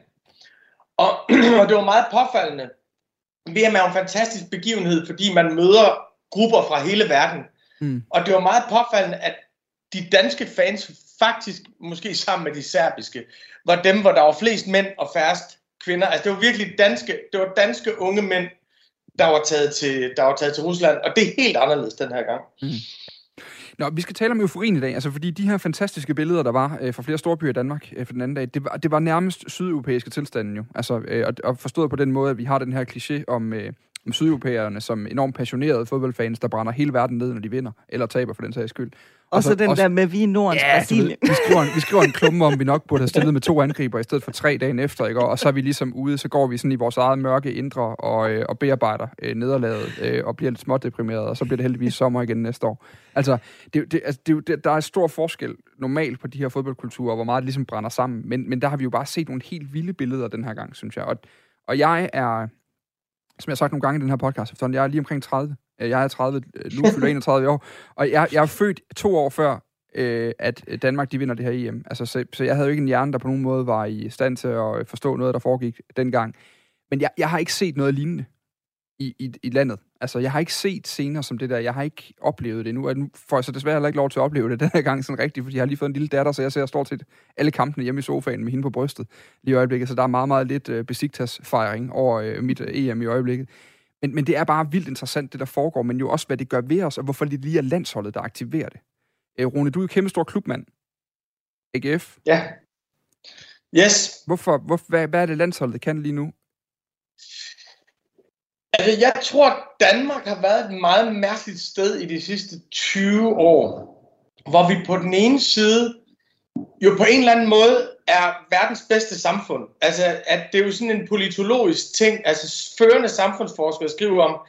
Og, og det var meget påfaldende. V M er en fantastisk begivenhed, fordi man møder grupper fra hele verden. Mm. Og det var meget påfaldende, at de danske fans faktisk, måske sammen med de serbiske, var dem, hvor der var flest mænd og færrest kvinder. Altså det var virkelig danske, det var danske unge mænd, der var taget til, der var taget til Rusland, og det er helt anderledes den her gang. Mm. Nå, vi skal tale om euforien i dag, altså fordi de her fantastiske billeder, der var øh, fra flere storbyer i Danmark øh, for den anden dag, det var, det var nærmest sydeuropæiske tilstanden jo, altså, øh, og, og forstået på den måde, at vi har den her kliché om... Øh, om sydeuropæerne som enormt passionerede fodboldfans, der brænder hele verden ned, når de vinder, eller taber for den sags skyld. Og, og så, så den også, der med, vi i Nordens yeah, Brasilien. Vi skriver, vi skriver en klumme om, vi nok burde have stillet med to angriber i stedet for tre dagen efter, ikke? Og så er vi ligesom ude, så går vi sådan i vores eget mørke indre og, øh, og bearbejder øh, nederlaget øh, og bliver lidt småt deprimeret, og så bliver det heldigvis sommer igen næste år. Altså, det, det, altså det, der er en stor forskel normalt på de her fodboldkulturer, hvor meget det ligesom brænder sammen, men, men der har vi jo bare set nogle helt vilde billeder den her gang, synes jeg. Og, og jeg er... som jeg har sagt nogle gange i den her podcast, sådan jeg er lige omkring tredive. Jeg er tredive, nu fylder enogtredive år, og jeg, jeg er født to år før, øh, at Danmark de vinder det her E M. Altså, så, så jeg havde jo ikke en hjerne, der på nogen måde var i stand til at forstå noget, der foregik dengang. Men jeg, jeg har ikke set noget lignende i, i, i landet. Altså, jeg har ikke set scener som det der. Jeg har ikke oplevet det endnu, og nu får jeg så desværre heller ikke lov til at opleve det den her gang sådan rigtigt, fordi jeg har lige fået en lille datter, så jeg ser stort set alle kampene hjemme i sofaen med hende på brystet lige i øjeblikket, så der er meget, meget lidt øh, Besiktas-fejring over øh, mit E M i øjeblikket. Men, men det er bare vildt interessant, det der foregår, men jo også, hvad det gør ved os, og hvorfor det lige er landsholdet, der aktiverer det. Øh, Rune, du er jo kæmpe stor klubmand. A G F? Ja. Yes. Hvorfor, hvor, hvad, hvad er det landsholdet kan lige nu? Altså, jeg tror, Danmark har været et meget mærkeligt sted i de sidste tyve år, hvor vi på den ene side jo på en eller anden måde er verdens bedste samfund. Altså, at det er jo sådan en politologisk ting, altså førende samfundsforskere skriver om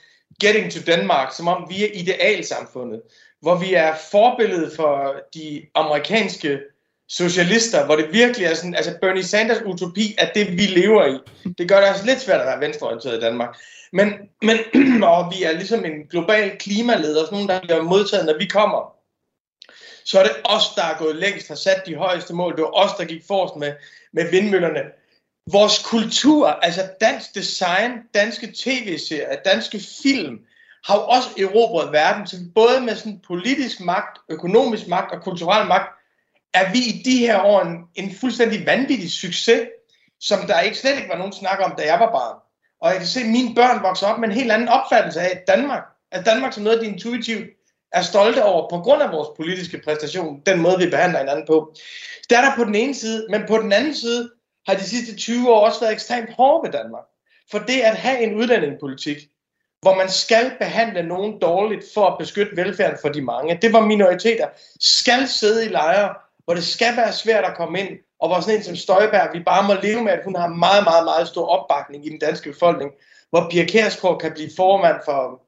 Getting to Denmark, som om vi er idealsamfundet, hvor vi er forbillede for de amerikanske socialister, hvor det virkelig er sådan, altså Bernie Sanders utopi er det, vi lever i. Det gør det også lidt svært at være venstreorienteret i Danmark. Men, men og vi er ligesom en global klimaleder, sådan nogle, der bliver modtaget, når vi kommer. Så er det os, der er gået længst, har sat de højeste mål. Det var os, der gik forrest med, med vindmøllerne. Vores kultur, altså dansk design, danske tv-serier, danske film, har jo også erobret verden. Så både med sådan politisk magt, økonomisk magt og kulturel magt, er vi i de her år en, en fuldstændig vanvittig succes, som der ikke slet ikke var nogen snak om, da jeg var barn. Og jeg kan se, at mine børn vokser op med en helt anden opfattelse af Danmark. At Danmark som noget, de intuitivt er stolte over, på grund af vores politiske præstation, den måde, vi behandler hinanden på. Det er der på den ene side, men på den anden side har de sidste tyve år også været ekstremt hårde ved Danmark. For det at have en udlændingepolitik, hvor man skal behandle nogen dårligt for at beskytte velfærden for de mange, det var minoriteter, skal sidde i lejre, hvor det skal være svært at komme ind, og hvor sådan en som Støjberg, vi bare må leve med, at hun har meget, meget, meget stor opbakning i den danske befolkning, hvor Pia Kjærsgaard kan blive formand for,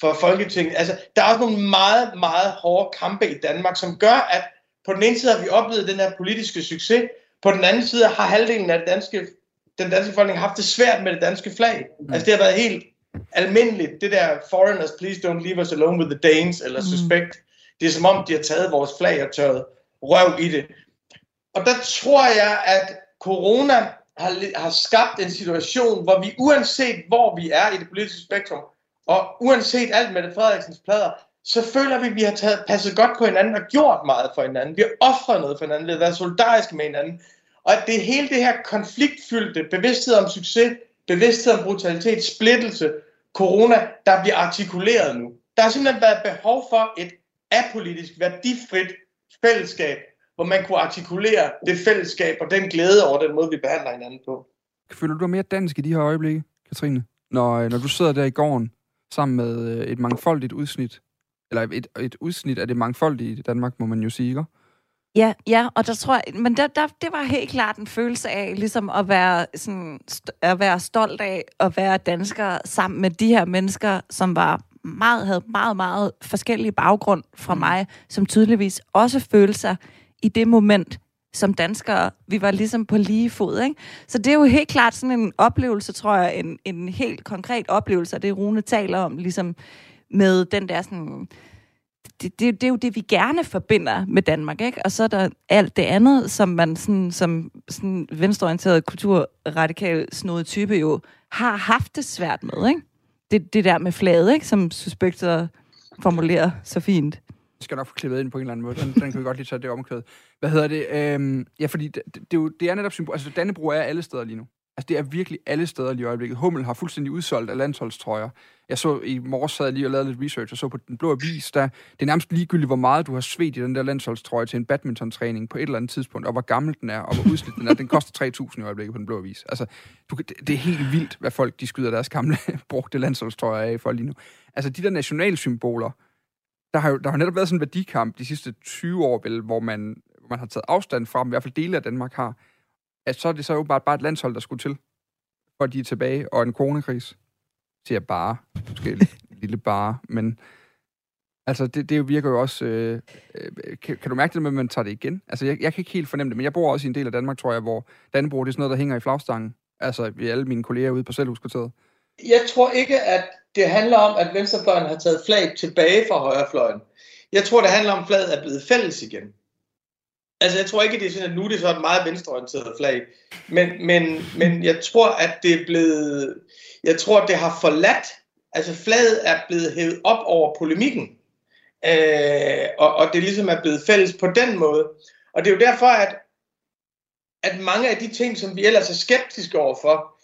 for Folketinget. Altså, der er også nogle meget, meget hårde kampe i Danmark, som gør, at på den ene side har vi oplevet den her politiske succes, på den anden side har halvdelen af det danske, den danske befolkning haft det svært med det danske flag. Altså, det har været helt almindeligt, det der foreigners, please don't leave us alone with the Danes, eller suspect. Det er som om, de har taget vores flag og tørret røv i det. Og der tror jeg, at corona har, har skabt en situation, hvor vi uanset hvor vi er i det politiske spektrum, og uanset alt Mette Frederiksens plader, så føler vi, at vi har taget, passet godt på hinanden og gjort meget for hinanden. Vi har offret noget for hinanden, vi har været solidariske med hinanden. Og at det hele det her konfliktfyldte bevidsthed om succes, bevidsthed om brutalitet, splittelse, corona, der bliver artikuleret nu. Der har simpelthen været behov for et apolitisk, værdifrit fællesskab, hvor man kunne artikulere det fællesskab og den glæde over den måde, vi behandler hinanden på. Føler du dig mere dansk i de her øjeblikke, Katrine? Når, når du sidder der i gården sammen med et mangfoldigt udsnit, eller et, et udsnit af det mangfoldige i Danmark, må man jo sige, ikke? Ja, ja, og der tror jeg, men der, der, det var helt klart en følelse af ligesom at være, sådan, at være stolt af at være dansker sammen med de her mennesker, som var meget, havde meget, meget forskellige baggrund fra mig, som tydeligvis også følte sig i det moment som danskere. Vi var ligesom på lige fod, ikke? Så det er jo helt klart sådan en oplevelse, tror jeg, en, en helt konkret oplevelse, og det Rune taler om, ligesom med den der sådan... Det, det, det er jo det, vi gerne forbinder med Danmark, ikke? Og så er der alt det andet, som man sådan, som sådan venstreorienteret, kulturradikal, snodet type jo har haft det svært med, ikke? Det, det der med flaget, ikke? Som suspekter formulerer så fint. Jeg skal nok få klippet ind på en eller anden måde. Den, den kan vi godt lige tage det omkødet. Hvad hedder det? Øhm, ja, fordi det, det, det, er jo, det er netop symbol. Altså, Dannebrog er alle steder lige nu. Altså, det er virkelig alle steder lige i øjeblikket. Hummel har fuldstændig udsolgt af landsholdstrøjer. Jeg så i morges, sad lige og lavede lidt research, og så på Den Blå Avis, der det er nærmest ligegyldigt, hvor meget du har svedt i den der landsholdstrøje til en badmintontræning på et eller andet tidspunkt, og hvor gammel den er, og hvor udslidt den er. Den koster tre tusind i øjeblikket på Den Blå Avis. Altså, du, det, det er helt vildt, hvad folk de skyder deres gamle brugte landsholdstrøjer af for lige nu. Altså, de der nationalsymboler, der har jo der har netop været sådan en værdikamp de sidste tyve år, vel, hvor man, hvor man har taget afstand fra dem, i hvert fald dele af Danmark har. Altså, så er det så åbenbart bare et landshold, der skulle til, for de er tilbage, og en coronakris. Siger bare, måske lille bare, men altså, det, det virker jo også... Øh, kan, kan du mærke det med, at man tager det igen? Altså, jeg, jeg kan ikke helt fornemme det, men jeg bor også i en del af Danmark, tror jeg, hvor Dannebrog, det er sådan noget, der hænger i flagstangen. Altså, vi alle mine kolleger ude på Parcelhuskvarteret. Jeg tror ikke, at det handler om, at venstrefløjen har taget flag tilbage fra højrefløjen. Jeg tror, det handler om, at flaget er blevet fælles igen. Altså, jeg tror ikke, det er sådan, at nu det er så et meget venstreorienteret flag, men, men, men jeg tror, at det er blevet, jeg tror, at det har forladt, altså flaget er blevet hævet op over polemikken, øh, og, og det ligesom er blevet fælles på den måde, og det er jo derfor, at, at mange af de ting, som vi ellers er skeptiske overfor,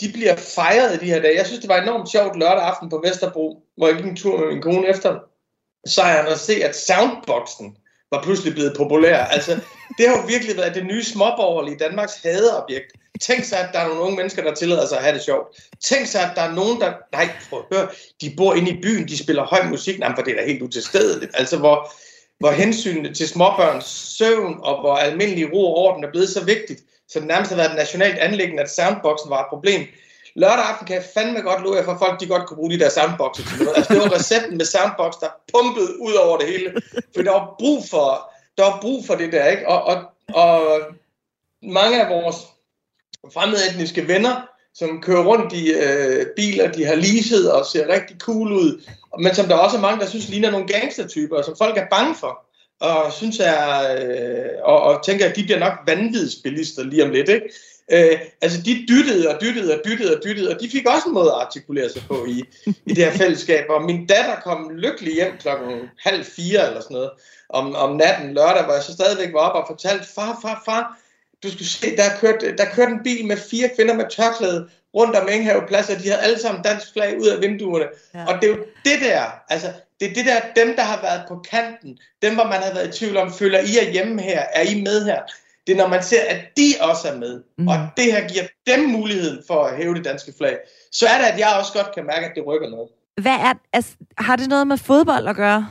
de bliver fejret i de her dage. Jeg synes, det var enormt sjovt lørdag aften på Vesterbro, hvor jeg gik en tur med min kone efter sejren og se, at soundboxen var pludselig blevet populær. Altså, det har jo virkelig været det nye småborgerlige Danmarks hadeobjekt. Tænk sig, at der er nogle unge mennesker, der tillader sig at have det sjovt. Tænk sig, at der er nogen, der... Nej, prøv at høre, de bor inde i byen, de spiller høj musik. Nej, for det er da helt utilstedeligt. Altså, hvor, hvor hensynet til småbørns søvn og hvor almindelig ro og orden er blevet så vigtigt, så det nærmest har været et nationalt anliggende, at soundboxen var et problem. Lørdag aften kan jeg fandme godt love jer, for folk de godt kunne bruge de der soundboxer til noget. Altså, det var recepten med soundbox, der pumpede ud over det hele. For der var brug for, der var brug for det der, ikke? Og, og, og mange af vores fremmedetniske venner, som kører rundt i øh, biler, de har leaset og ser rigtig cool ud, men som der også er mange, der synes ligner nogle gangstertyper, og som folk er bange for. Og synes jeg, øh, og, og tænker, at de bliver nok vanvidsbilister lige om lidt, ikke? Øh, altså de dyttede og dyttede og dyttede og dyttede, og de fik også en måde at artikulere sig på i, i det her fællesskab, og min datter kom lykkelig hjem klokken halv fire eller sådan noget om, om natten lørdag, hvor jeg så stadigvæk var oppe og fortalte, far, far, far, du skulle se, der kørte, der kørte en bil med fire kvinder med tørklæde rundt om Enghavepladsen, og de havde alle sammen dansk flag ud af vinduerne, ja. Og det er jo det der, altså det er det der, dem der har været på kanten, dem hvor man har været i tvivl om, føler I er hjemme her, er I med her? Det er, når man ser, at de også er med, mm. og det her giver dem muligheden for at hæve det danske flag, så er det, at jeg også godt kan mærke, at det rykker noget. Hvad er, altså, har det noget med fodbold at gøre?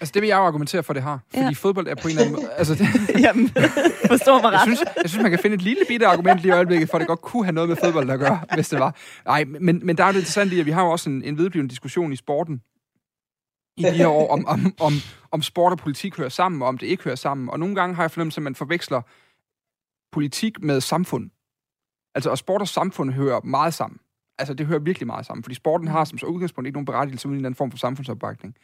Altså, det vil jeg jo argumentere for, det har. Fordi ja. Fodbold er på en eller anden måde... Altså, det... Jamen, forstår mig ret. Jeg synes, jeg synes, man kan finde et lille bitte argument lige i øjeblikket, for at det godt kunne have noget med fodbold at gøre, hvis det var. Nej, men, men der er jo det interessante i, at vi har jo også en, en vedblivende diskussion i sporten, i de her år, om, om, om, om sport og politik hører sammen, og om det ikke hører sammen. Og nogle gange har jeg fornemt, at man forveksler politik med samfund. Altså, og sport og samfund hører meget sammen. Altså, det hører virkelig meget sammen, fordi sporten har som så udgangspunkt ikke nogen berettigelse uden en eller anden form for samfundsopbakning.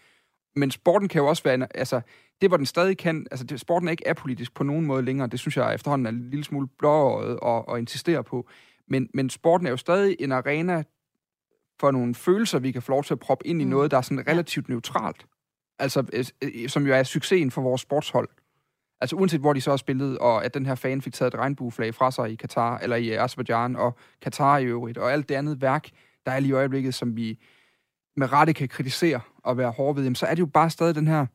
Men sporten kan jo også være, altså, det hvor den stadig kan, altså, det, sporten er ikke apolitisk på nogen måde længere, det synes jeg efterhånden er en lille smule blåøjet og, og insisterer på. Men, men sporten er jo stadig en arena, for nogle følelser, vi kan få lov til at proppe ind i mm. noget, der er sådan relativt neutralt. Altså, som jo er succesen for vores sportshold. Altså, uanset hvor de så har spillet, og at den her fan fik taget et regnbueflag fra sig i Katar, eller i Aserbajdsjan, og Katar i øvrigt, og alt det andet værk, der er lige i øjeblikket, som vi med rette kan kritisere og være hårde ved, jamen, så er det jo bare stadig den her...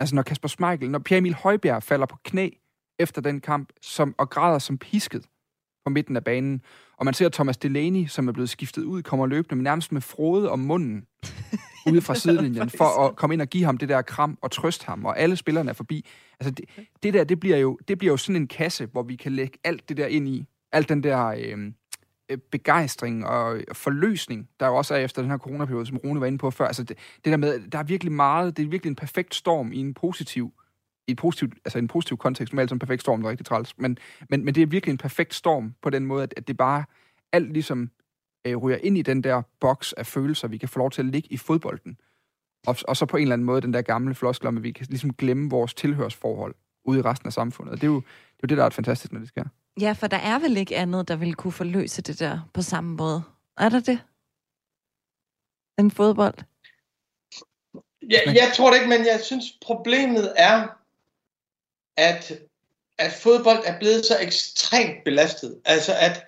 Altså, når Kasper Schmeichel, når Pierre Emil Højbjerg falder på knæ efter den kamp, som, og græder som pisket, på midten af banen. Og man ser Thomas Delaney, som er blevet skiftet ud, kommer løbende, men nærmest med frode om munden ude fra sidelinjen, for at komme ind og give ham det der kram og trøste ham, og alle spillerne er forbi. Altså, det, det der, det bliver, jo, det bliver jo sådan en kasse, hvor vi kan lægge alt det der ind i. Alt den der øh, begejstring og forløsning, der jo også er efter den her coronaperiode, som Rune var inde på før. Altså, det, det der med, der er virkelig meget, det er virkelig en perfekt storm i en positiv i positiv, altså en positiv kontekst, normalt som en perfekt storm, der er rigtig træls, men, men, men det er virkelig en perfekt storm på den måde, at, at det bare alt ligesom øh, ryger ind i den der boks af følelser, vi kan få lov til at ligge i fodbolden. Og, og så på en eller anden måde den der gamle floskel, at vi kan ligesom glemme vores tilhørsforhold ude i resten af samfundet. Det er jo det, er jo det der er fantastisk, når det sker. Ja, for der er vel ikke andet, der vil kunne forløse det der på samme måde. Er der det? En fodbold? Ja, jeg tror det ikke, men jeg synes problemet er, At, at fodbold er blevet så ekstremt belastet. Altså at,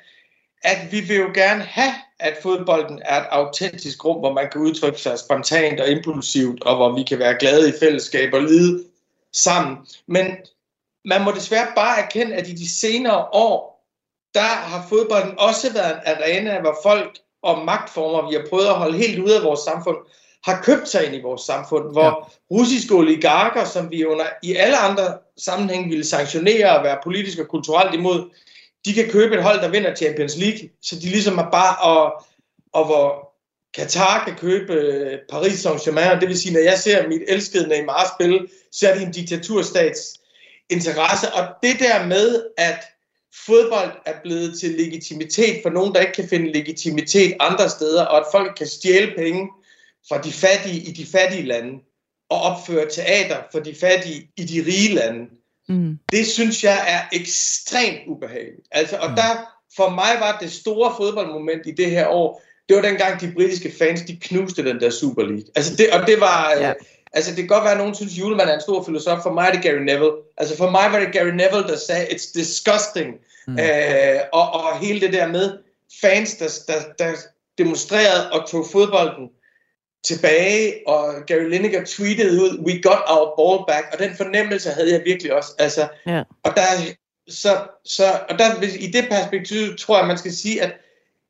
at vi vil jo gerne have, at fodbolden er et autentisk rum, hvor man kan udtrykke sig spontant og impulsivt, og hvor vi kan være glade i fællesskab og lide sammen. Men man må desværre bare erkende, at i de senere år, der har fodbolden også været en arena, hvor folk og magtformer, vi har prøvet at holde helt ude af vores samfund, har købt sig ind i vores samfund, hvor ja. russiske oligarker, som vi under i alle andre sammenhæng ville sanktionere og være politisk og kulturelt imod, de kan købe et hold, der vinder Champions League, så de ligesom er bare, og, og hvor Qatar kan købe Paris Saint-Germain, det vil sige, når jeg ser mit elskede Neymar spille, så er det en diktaturstats interesse, og det der med, at fodbold er blevet til legitimitet for nogen, der ikke kan finde legitimitet andre steder, og at folk kan stjæle penge fra de fattige i de fattige lande, og opføre teater for de fattige i de rige lande, mm. det synes jeg er ekstremt ubehageligt. Altså, og mm. der, for mig var det store fodboldmoment i det her år, det var dengang de britiske fans, de knuste den der Super League. Altså, det, og det var, ja. øh, altså det kan godt være, at nogen synes, Hjulmand er en stor filosof, for mig er det Gary Neville. Altså for mig var det Gary Neville, der sagde, it's disgusting. Mm. Øh, og, og hele det der med fans, der, der, der demonstrerede og tog fodbolden tilbage, og Gary Lineker tweetede ud, we got our ball back, og den fornemmelse havde jeg virkelig også. Altså, yeah. og der, så, så, og der, i det perspektiv tror jeg, man skal sige, at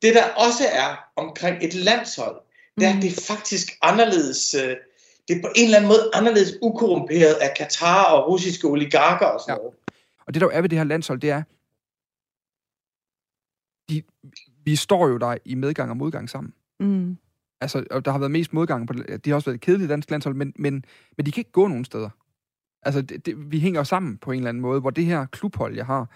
det der også er omkring et landshold, det er, mm. det er faktisk anderledes, det er på en eller anden måde anderledes ukorrumperet af Katar og russiske oligarker og sådan ja. noget. Og det der er ved det her landshold, det er, de, vi står jo der i medgang og modgang sammen. Mm. Altså, og der har været mest modgang på det. De har også været et kedeligt dansk landshold, men, men, men de kan ikke gå nogen steder. Altså, det, det, vi hænger sammen på en eller anden måde, hvor det her klubhold, jeg har,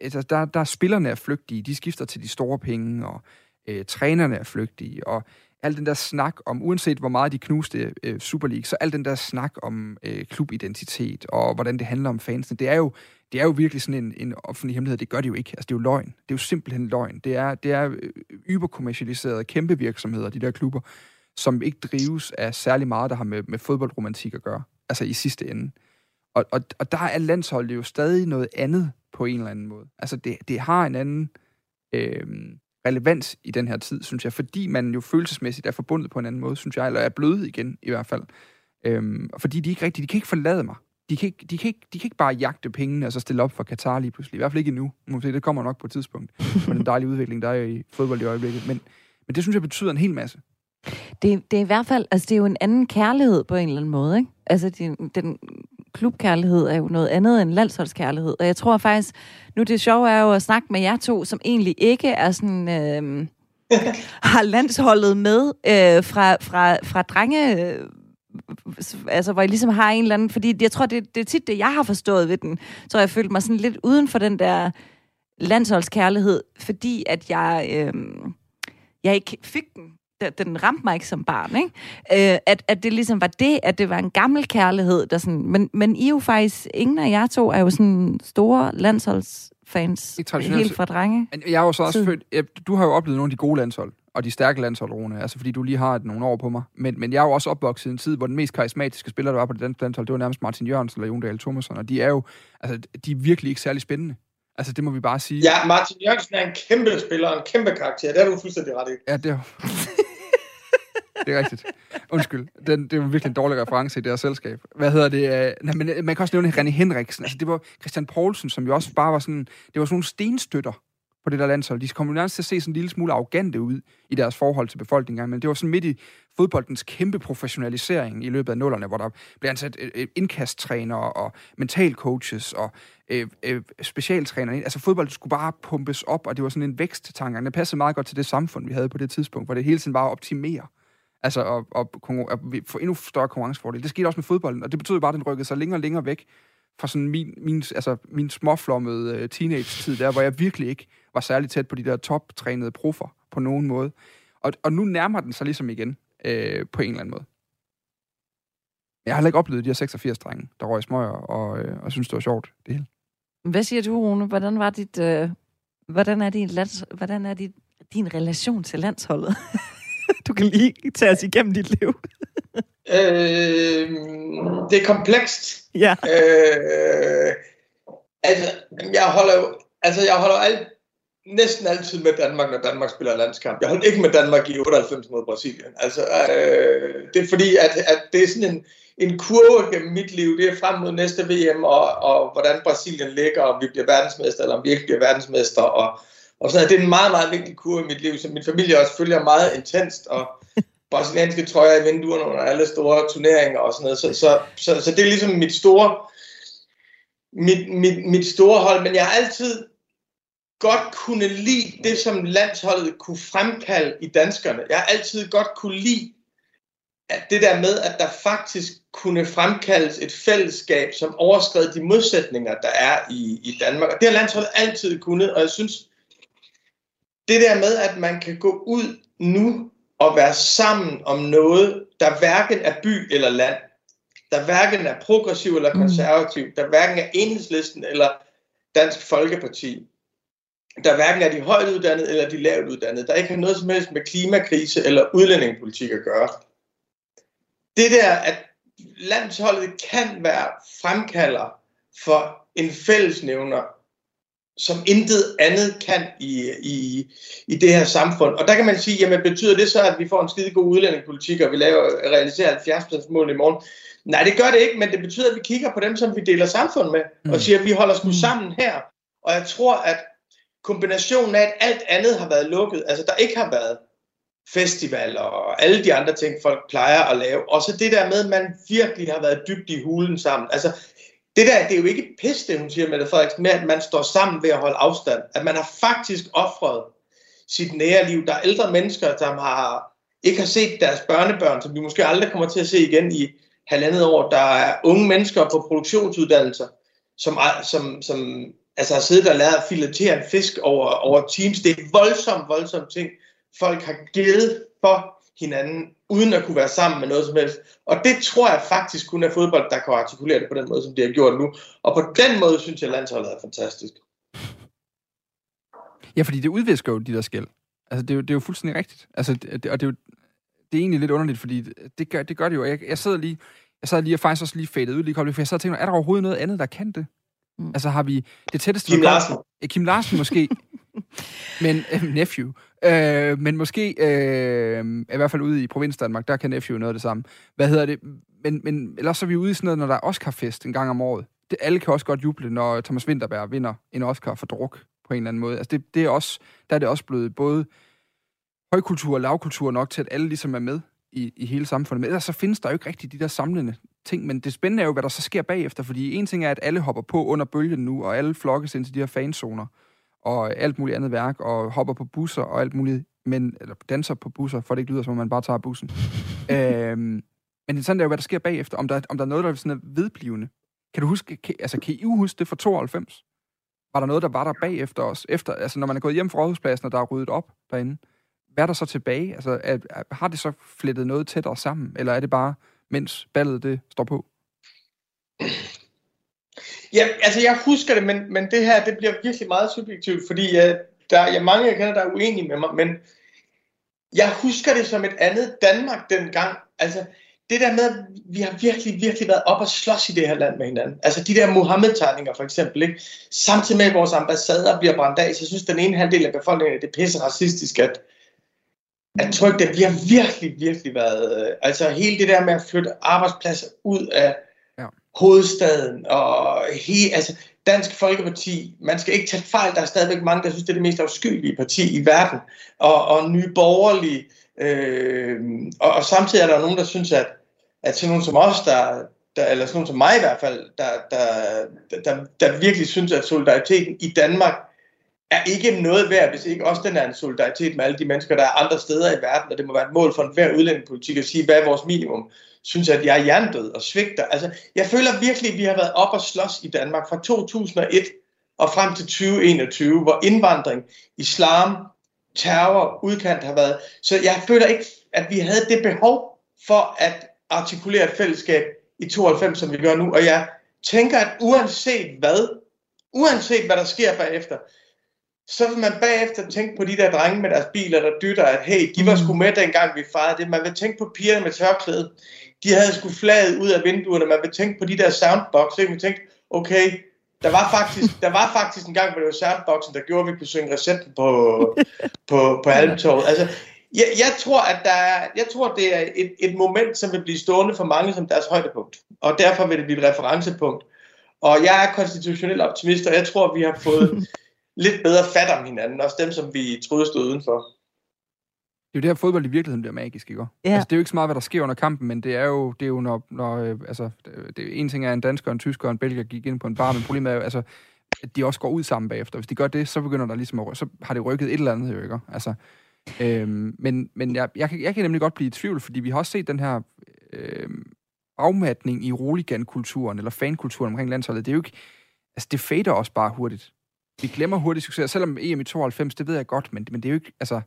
altså, der, der er spillerne er flygtige, de skifter til de store penge, og øh, trænerne er flygtige, og al den der snak om, uanset hvor meget de knuste øh, Super League, så al den der snak om øh, klubidentitet, og hvordan det handler om fansene, det er jo, det er jo virkelig sådan en, en offentlig hemmelighed. Det gør det jo ikke. Altså, det er jo løgn. Det er jo simpelthen løgn. Det er, det er yberkommercialiserede kæmpe virksomheder, de der klubber, som ikke drives af særlig meget, der har med, med fodboldromantik at gøre. Altså i sidste ende. Og, og, og der er landsholdet jo stadig noget andet på en eller anden måde. Altså det, det har en anden øh, relevans i den her tid, synes jeg. Fordi man jo følelsesmæssigt er forbundet på en anden måde, synes jeg. Eller er bløde igen, i hvert fald. Øh, fordi de ikke rigtig, de kan ikke forlade mig. De kan, ikke, de, kan ikke, de kan ikke bare jagte pengene og så stille op for Katar lige pludselig. I hvert fald ikke endnu. Måske det kommer nok på et tidspunkt. Med den dejlige udvikling, der er i fodbold i øjeblikket. Men, men det synes jeg betyder en hel masse. Det, det er i hvert fald, altså det er jo en anden kærlighed på en eller anden måde, ikke? Altså de, den klubkærlighed er jo noget andet end landsholdskærlighed. Og jeg tror faktisk, nu det sjove er jo at snakke med jer to, som egentlig ikke er sådan... Øh, har landsholdet med øh, fra, fra, fra drenge... Øh, altså hvor jeg ligesom har en eller anden, fordi jeg tror, det, det er tit det, jeg har forstået ved den, så jeg følte mig sådan lidt uden for den der landsholdskærlighed, fordi at jeg, øh, jeg ikke fik den. Den ramte mig ikke som barn, ikke? Øh, at, at det ligesom var det, at det var en gammel kærlighed, der sådan, men, men I jo faktisk, ingen af jer to er jo sådan store landsholdsfans, helt fra drenge. Jeg er jo så også født, du har jo oplevet nogle af de gode landshold, og de stærke landshold, Rune, altså fordi du lige har et nogle år på mig. Men, men jeg er jo også opvokset i en tid, hvor den mest karismatiske spiller, der var på det danske landshold, det var nærmest Martin Jørgensen eller Jon Dahl Thomasson, og de er jo, altså de er virkelig ikke særlig spændende. Altså det må vi bare sige. Ja, Martin Jørgensen er en kæmpe spiller, en kæmpe karakter, det er du fuldstændig ret i. Ja, det er det er rigtigt. Undskyld. Den, det er jo virkelig en dårlig reference i det her selskab. Hvad hedder det? Nå, men man kan også nævne René Henriksen. Altså det var Christian Poulsen, som jo også bare var sådan, det var sådan nogle stenstøtter på det der landshold. De kom jo nærmest til at se sådan en lille smule arrogante ud i deres forhold til befolkningen, men det var sådan midt i fodboldens kæmpe professionalisering i løbet af nullerne, hvor der blev ansat indkasttrænere og mental coaches og øh, øh, specialtrænere. Altså fodbold skulle bare pumpes op, og det var sådan en væksttanke. Det passede meget godt til det samfund, vi havde på det tidspunkt, hvor det hele tiden bare optimere. Altså at, at, at få endnu større konkurrencefordel. Det skete også med fodbolden, og det betød bare, at den rykkede sig længere og længere væk fra sådan min, min, altså min småflommede teenage-tid der, hvor jeg virkelig ikke var særlig tæt på de der toptrænede proffer på nogen måde. Og, og nu nærmer den sig ligesom igen øh, på en eller anden måde. Jeg har heller ikke oplevet de her seksogfirs-drenge, der røg smøger og, øh, og synes, det var sjovt, det hele. Hvad siger du, Rune? Hvordan var dit, øh, hvordan er din, lands, hvordan er dit, din relation til landsholdet? Du kan lige tage os igennem dit liv. Øh, det er komplekst. Ja. Øh, altså, jeg holder jo, altså, jeg holder alt, næsten altid med Danmark, når Danmark spiller landskamp. Jeg holder ikke med Danmark i otteoghalvfems mod Brasilien. Altså, øh, det er fordi, at, at det er sådan en, en kurve gennem mit liv. Det er frem mod næste V M, og, og hvordan Brasilien ligger, og om vi bliver verdensmester, eller om vi ikke bliver verdensmester, og Og så er det en meget, meget vigtig kurve i mit liv, som min familie også følger meget intenst, og brasilianske trøjer i vinduerne under alle store turneringer og sådan noget. Så, så, så, så det er ligesom mit store, mit, mit, mit store hold, men jeg har altid godt kunne lide det, som landsholdet kunne fremkalde i danskerne. Jeg har altid godt kunne lide at det der med, at der faktisk kunne fremkaldes et fællesskab, som overskred de modsætninger, der er i, i Danmark. Og det har landsholdet altid kunnet, og jeg synes, det der med, at man kan gå ud nu og være sammen om noget, der hverken er by eller land, der hverken er progressiv eller konservativ, der hverken er Enhedslisten eller Dansk Folkeparti, der hverken er de højt uddannede eller de lavt uddannede, der ikke har noget som helst med klimakrise eller udlændingepolitik at gøre. Det der, at landsholdet kan være fremkalder for en fællesnævner, som intet andet kan i, i, i det her samfund. Og der kan man sige, jamen betyder det så, at vi får en skide god udlændingepolitik, og vi laver, realiserer halvfjerds procent-målet i morgen? Nej, det gør det ikke, men det betyder, at vi kigger på dem, som vi deler samfund med, mm. og siger, at vi holder sgu sammen her. Og jeg tror, at kombinationen af, at alt andet har været lukket, altså der ikke har været festivaler og alle de andre ting, folk plejer at lave, og så det der med, at man virkelig har været dybt i hulen sammen. Altså, det der, det er jo ikke pis, det hun siger, Mette Frederiksen, med at man står sammen ved at holde afstand. At man har faktisk ofret sit nære liv. Der er ældre mennesker, som har, ikke har set deres børnebørn, som vi måske aldrig kommer til at se igen i halvandet år. Der er unge mennesker på produktionsuddannelser, som, som, som altså har siddet og lært at filetere en fisk over, over teams. Det er voldsomt, voldsomt ting. Folk har givet for hinanden, uden at kunne være sammen med noget som helst. Og det tror jeg faktisk kun er fodbold, der kan artikulere det på den måde, som de har gjort nu. Og på den måde synes jeg, landsholdet er fantastisk. Ja, fordi det udvisker jo de der skæld. Altså, det er jo, det er jo fuldstændig rigtigt. Altså, det, og det er jo det er egentlig lidt underligt, fordi det gør det, gør det jo. Jeg, jeg sidder lige, jeg sad lige og faktisk også lige fadet ud lige kommet, for jeg sad og tænkte, er der overhovedet noget andet, der kan det? Mm. Altså, har vi det tætteste... Kim Larsen. Kim Larsen måske... Men øh, nephew, øh, men måske øh, i hvert fald ude i provinsdanmark, der kan nephew noget af det samme. Hvad hedder det? Men, men ellers så er vi ude i sådan noget, når der er Oscarfest en gang om året. Det, alle kan også godt juble, når Thomas Vinterberg vinder en Oscar for druk på en eller anden måde. Altså det, det er også, der er det også blevet både højkultur og lavkultur nok til, at alle ligesom er med i, i hele samfundet. Men ellers så findes der jo ikke rigtig de der samlende ting, men det spændende er jo, hvad der så sker bagefter, fordi en ting er, at alle hopper på under bølgen nu, og alle flokkes ind til de her fanzoner og alt muligt andet værk, og hopper på busser og alt muligt, men, eller danser på busser, for det ikke lyder, som om man bare tager bussen. øhm, men sådan er jo, hvad der sker bagefter, om der, om der er noget, der sådan er vedblivende. Kan du huske, kan, altså kan I huske det fra tooghalvfems? Var der noget, der var der bagefter os? Efter, altså når man er gået hjem fra Rådhuspladsen, og der er ryddet op derinde, hvad er der så tilbage? Altså er, har det så flettet noget tættere sammen, eller er det bare, mens ballet det står på? Ja, altså jeg husker det, men, men det her, det bliver virkelig meget subjektivt, fordi jeg, der er mange, jeg kender, der er uenige med mig, men jeg husker det som et andet Danmark dengang. Altså det der med, at vi har virkelig, virkelig været op og slås i det her land med hinanden. Altså de der Mohammed-tegninger for eksempel, ikke? Samtidig med, at vores ambassader bliver brændt af, så jeg synes, den ene halvdel af befolkningen, det er pisse racistisk, at, at trykke det. Vi har virkelig, virkelig været, altså hele det der med at flytte arbejdspladser ud af hovedstaden, og he, altså, Dansk Folkeparti, man skal ikke tage fejl, der er stadigvæk mange, der synes, det er det mest afskyelige parti i verden, og, og nye borgerlige, øh, og, og samtidig er der nogen, der synes, at, at sådan nogen som os, der, der, eller sådan nogen som mig i hvert fald, der, der, der, der virkelig synes, at solidariteten i Danmark er ikke noget værd, hvis ikke også den er en solidaritet med alle de mennesker, der er andre steder i verden, og det må være et mål for enhver udlændingepolitik at sige, hvad er vores minimum? Synes, at jeg er jerndød og svigter. Altså, jeg føler virkelig, at vi har været op og slås i Danmark fra to tusind og et og frem til tyve enogtyve, hvor indvandring, islam, terror, udkant har været. Så jeg føler ikke, at vi havde det behov for at artikulere et fællesskab i tooghalvfems, som vi gør nu. Og jeg tænker, at uanset hvad, uanset hvad der sker bagefter, så vil man bagefter tænke på de der drenge med deres biler, der dytter, at hey, de var sgu med dengang vi fejrede det. Man vil tænke på pigerne med tørklæde. De havde sgu flaget ud af vinduerne. Man vil tænke på de der soundbox. Så man tænke, okay, der var faktisk, der var faktisk en gang, hvor det var soundboxen, der gjorde, at vi kunne synge recepten på, på, på Almtorvet. Altså, jeg, jeg tror, at der er, jeg tror, det er et, et moment, som vil blive stående for mange som deres højdepunkt. Og derfor vil det blive et referencepunkt. Og jeg er konstitutionel optimist, og jeg tror, vi har fået lidt bedre fat om hinanden, også dem, som vi troede stod udenfor. Det er jo det her fodbold i virkeligheden bliver magisk, ikke? Yeah. Altså, det er jo ikke så meget, hvad der sker under kampen, men det er jo, det er jo når, når øh, altså, det er, en ting er, en dansker, en tysker og en belgier gik ind på en bar, men problemet er jo, altså, at de også går ud sammen bagefter. Hvis de gør det, så begynder der ligesom at, så har det rykket et eller andet, jo, ikke? Altså, øh, men men jeg, jeg, kan, jeg kan nemlig godt blive i tvivl, fordi vi har også set den her øh, afmatning i roligankulturen, eller fankulturen omkring landsholdet. Det er jo ikke, altså, det fader også bare hurtigt. Vi glemmer hurtigt succes, selvom E M i tooghalvfems, det ved jeg godt, men, men det er jo ikke, altså,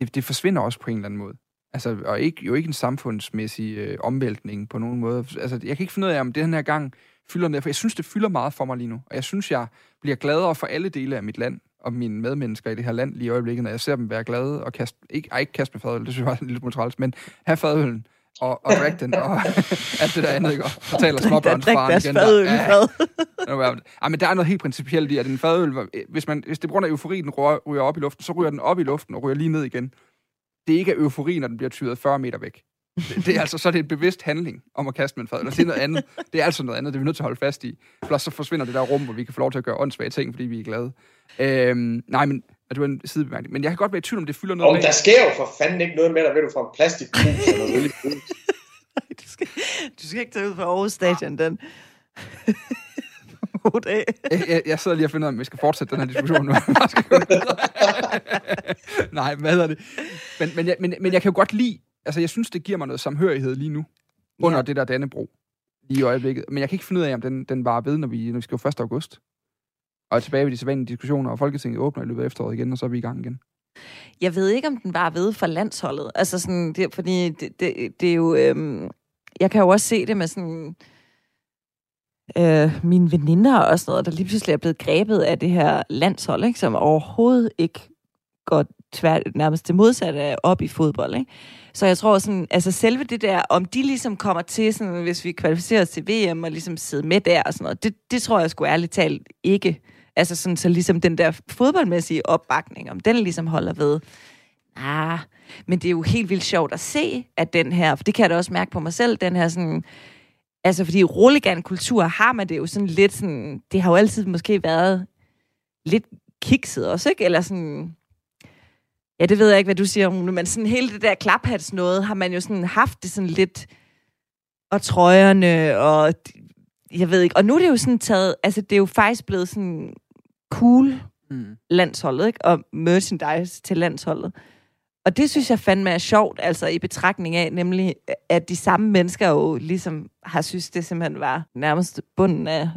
det, det forsvinder også på en eller anden måde. Altså, og ikke, jo ikke en samfundsmæssig øh, omvæltning på nogen måde. Altså, jeg kan ikke finde ud af, om det den her gang fylder noget, for jeg synes, det fylder meget for mig lige nu, og jeg synes, jeg bliver gladere for alle dele af mit land, og mine medmennesker i det her land lige i øjeblikket, når jeg ser dem være glade, og kaste, ikke, ej, ikke kaste med fadøl, det synes jeg var en lille smule træls, men have fadølen, og, og drik den, og alt det der andet, ikke? Og fortæller småbørnsfaren igen. Der. Ja. Ja, men der er noget helt principielt i, at en fadøl, hvis, man, hvis det på grund af euforien den ryger op i luften, så ryger den op i luften og ryger lige ned igen. Det er ikke af euforien, når den bliver tyret fyrre meter væk. Det, det er altså, så er det en bevidst handling om at kaste med en fadøl, og det er noget andet. Det er altså noget andet, det er vi nødt til at holde fast i. Plus så forsvinder det der rum, hvor vi kan få lov til at gøre åndssvage ting, fordi vi er glade. Øhm, nej, men at du er en sidebemærkning. Men jeg kan godt være i tvivl, om det fylder noget med. Der sker jo for fanden ikke noget med dig, ved du, fra en plastikkrus eller noget. Nej, du skal, du skal ikke tage ud fra Aarhus Stadion, den. jeg, jeg, jeg sidder lige og finder ud af, om vi skal fortsætte den her diskussion nu. Nej, hvad er det? Men, men, jeg, men, men jeg kan jo godt lide, altså jeg synes, det giver mig noget samhørighed lige nu, under ja. det der Dannebro, lige i øjeblikket. Men jeg kan ikke finde ud af, om den, den var ved, når vi, når vi skal jo første august. Og tilbage ved de sædvanlige diskussioner, og Folketinget åbner i løbet af efteråret igen, og så er vi i gang igen. Jeg ved ikke, om den var ved for landsholdet. Altså sådan, det, fordi det, det, det er jo... Øhm, jeg kan jo også se det med sådan... Øh, mine veninder og sådan noget, der lige pludselig er blevet grebet af det her landshold, ikke? Som overhovedet ikke går tvært, nærmest det modsatte op i fodbold, ikke? Så jeg tror sådan, altså selve det der, om de ligesom kommer til, sådan, hvis vi kvalificerer os til V M og ligesom sidder med der og sådan noget, det, det tror jeg sgu ærligt talt ikke. Altså sådan, så ligesom den der fodboldmæssige opbakning, om den ligesom holder ved. Ah, men det er jo helt vildt sjovt at se, at den her, for det kan jeg da også mærke på mig selv, den her sådan, altså fordi i roligankultur har man det jo sådan lidt sådan, det har jo altid måske været lidt kikset også, ikke? Eller sådan, ja, det ved jeg ikke, hvad du siger, Rune, men sådan hele det der klaphats noget, har man jo sådan haft det sådan lidt, og trøjerne, og jeg ved ikke, og nu er det jo sådan taget, altså det er jo faktisk blevet sådan cool mm. landsholdet, ikke? Og merchandise til landsholdet. Og det synes jeg fandme er sjovt, altså i betragtning af, nemlig at de samme mennesker jo ligesom har synes, det simpelthen var nærmest bunden af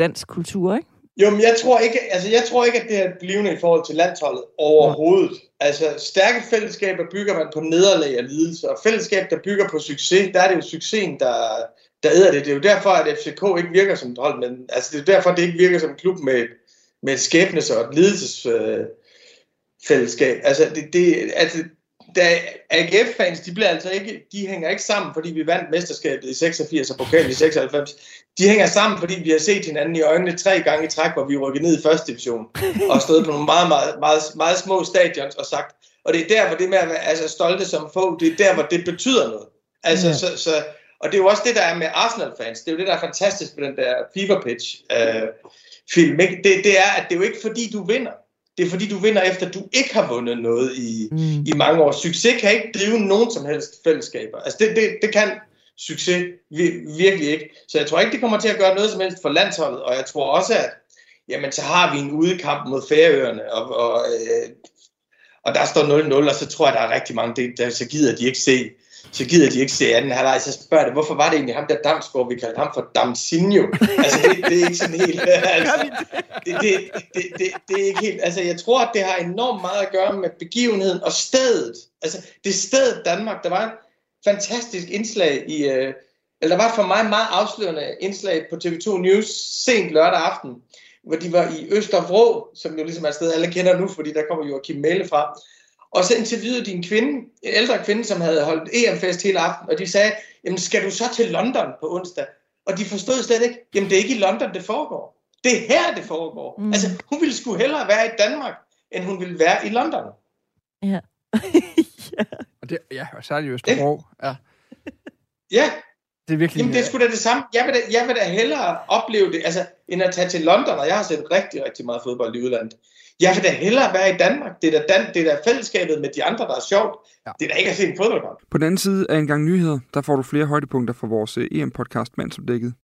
dansk kultur, ikke? Jo, men jeg tror ikke, altså jeg tror ikke, at det er blivende i forhold til landsholdet overhovedet. Ja. Altså stærke fællesskaber bygger man på nederlag og lidelse, og fællesskab, der bygger på succes, der er det jo succesen, der, der æder det. Det er jo derfor, at F C K ikke virker som et hold, men altså det er jo derfor, det ikke virker som en klub med, med et skæbnes- og et lidelsesfællesskab. Øh, altså, det, det, altså A G F-fans, de bliver altså ikke, de hænger ikke sammen, fordi vi vandt mesterskabet i seksogfirs og pokalen i seksoghalvfems. De hænger sammen, fordi vi har set hinanden i øjnene tre gange i træk, hvor vi rykkede ned i første division og stod på nogle meget, meget, meget, meget små stadions og sagt. Og det er der, hvor det med at være altså, stolte som få, det er der, hvor det betyder noget. Altså, ja. så, så, Og det er jo også det, der er med Arsenal-fans. Det er jo det, der er fantastisk med den der fever-pitch-film. Øh, det, det er, at det er jo ikke fordi, du vinder. Det er fordi, du vinder efter, du ikke har vundet noget i, mm. i mange år. Succes kan ikke drive nogen som helst fællesskaber. Altså, det, det, det kan succes virkelig ikke. Så jeg tror ikke, det kommer til at gøre noget som helst for landsholdet. Og jeg tror også, at jamen, så har vi en udekamp mod Færøerne, og, og, øh, og der står nul nul, og så tror jeg, der er rigtig mange, det, der, så gider de ikke se så gider de ikke se anden halvleg, så spørger det, hvorfor var det egentlig ham der Damsgaard, vi kaldte ham for Jairzinho? Altså, det, det er ikke sådan helt, altså, det, det, det, det, det er ikke helt, altså, jeg tror, at det har enormt meget at gøre med begivenheden og stedet, altså, det sted Danmark, der var et fantastisk indslag i, øh, eller der var for mig meget afslørende indslag på T V to News sent lørdag aften, hvor de var i Østervrå, som jo ligesom er et sted, alle kender nu, fordi der kommer Joachim Mæhle fra. Og så interviewede de en kvinde, en ældre kvinde, som havde holdt E M-fest hele aften, og de sagde, jamen skal du så til London på onsdag? Og de forstod slet ikke, jamen det er ikke i London, det foregår. Det er her, det foregår. Mm. Altså, hun ville sgu hellere være i Danmark, end hun ville være i London. Ja. ja. Og det, ja, og så er det jo Østerbro. Ja. ja. Det er virkelig... Jamen det er sgu da det samme. Jeg vil da, jeg vil da hellere opleve det, altså, end at tage til London, og jeg har set rigtig, rigtig meget fodbold i udlandet. Jeg vil da hellere være i Danmark. Det er da, Dan- det er da fællesskabet med de andre, der er sjovt. Ja. Det er da ikke at se en fodboldkamp. På den anden side af en gang nyheder, der får du flere højdepunkter fra vores E M-podcast Mandsomdækket.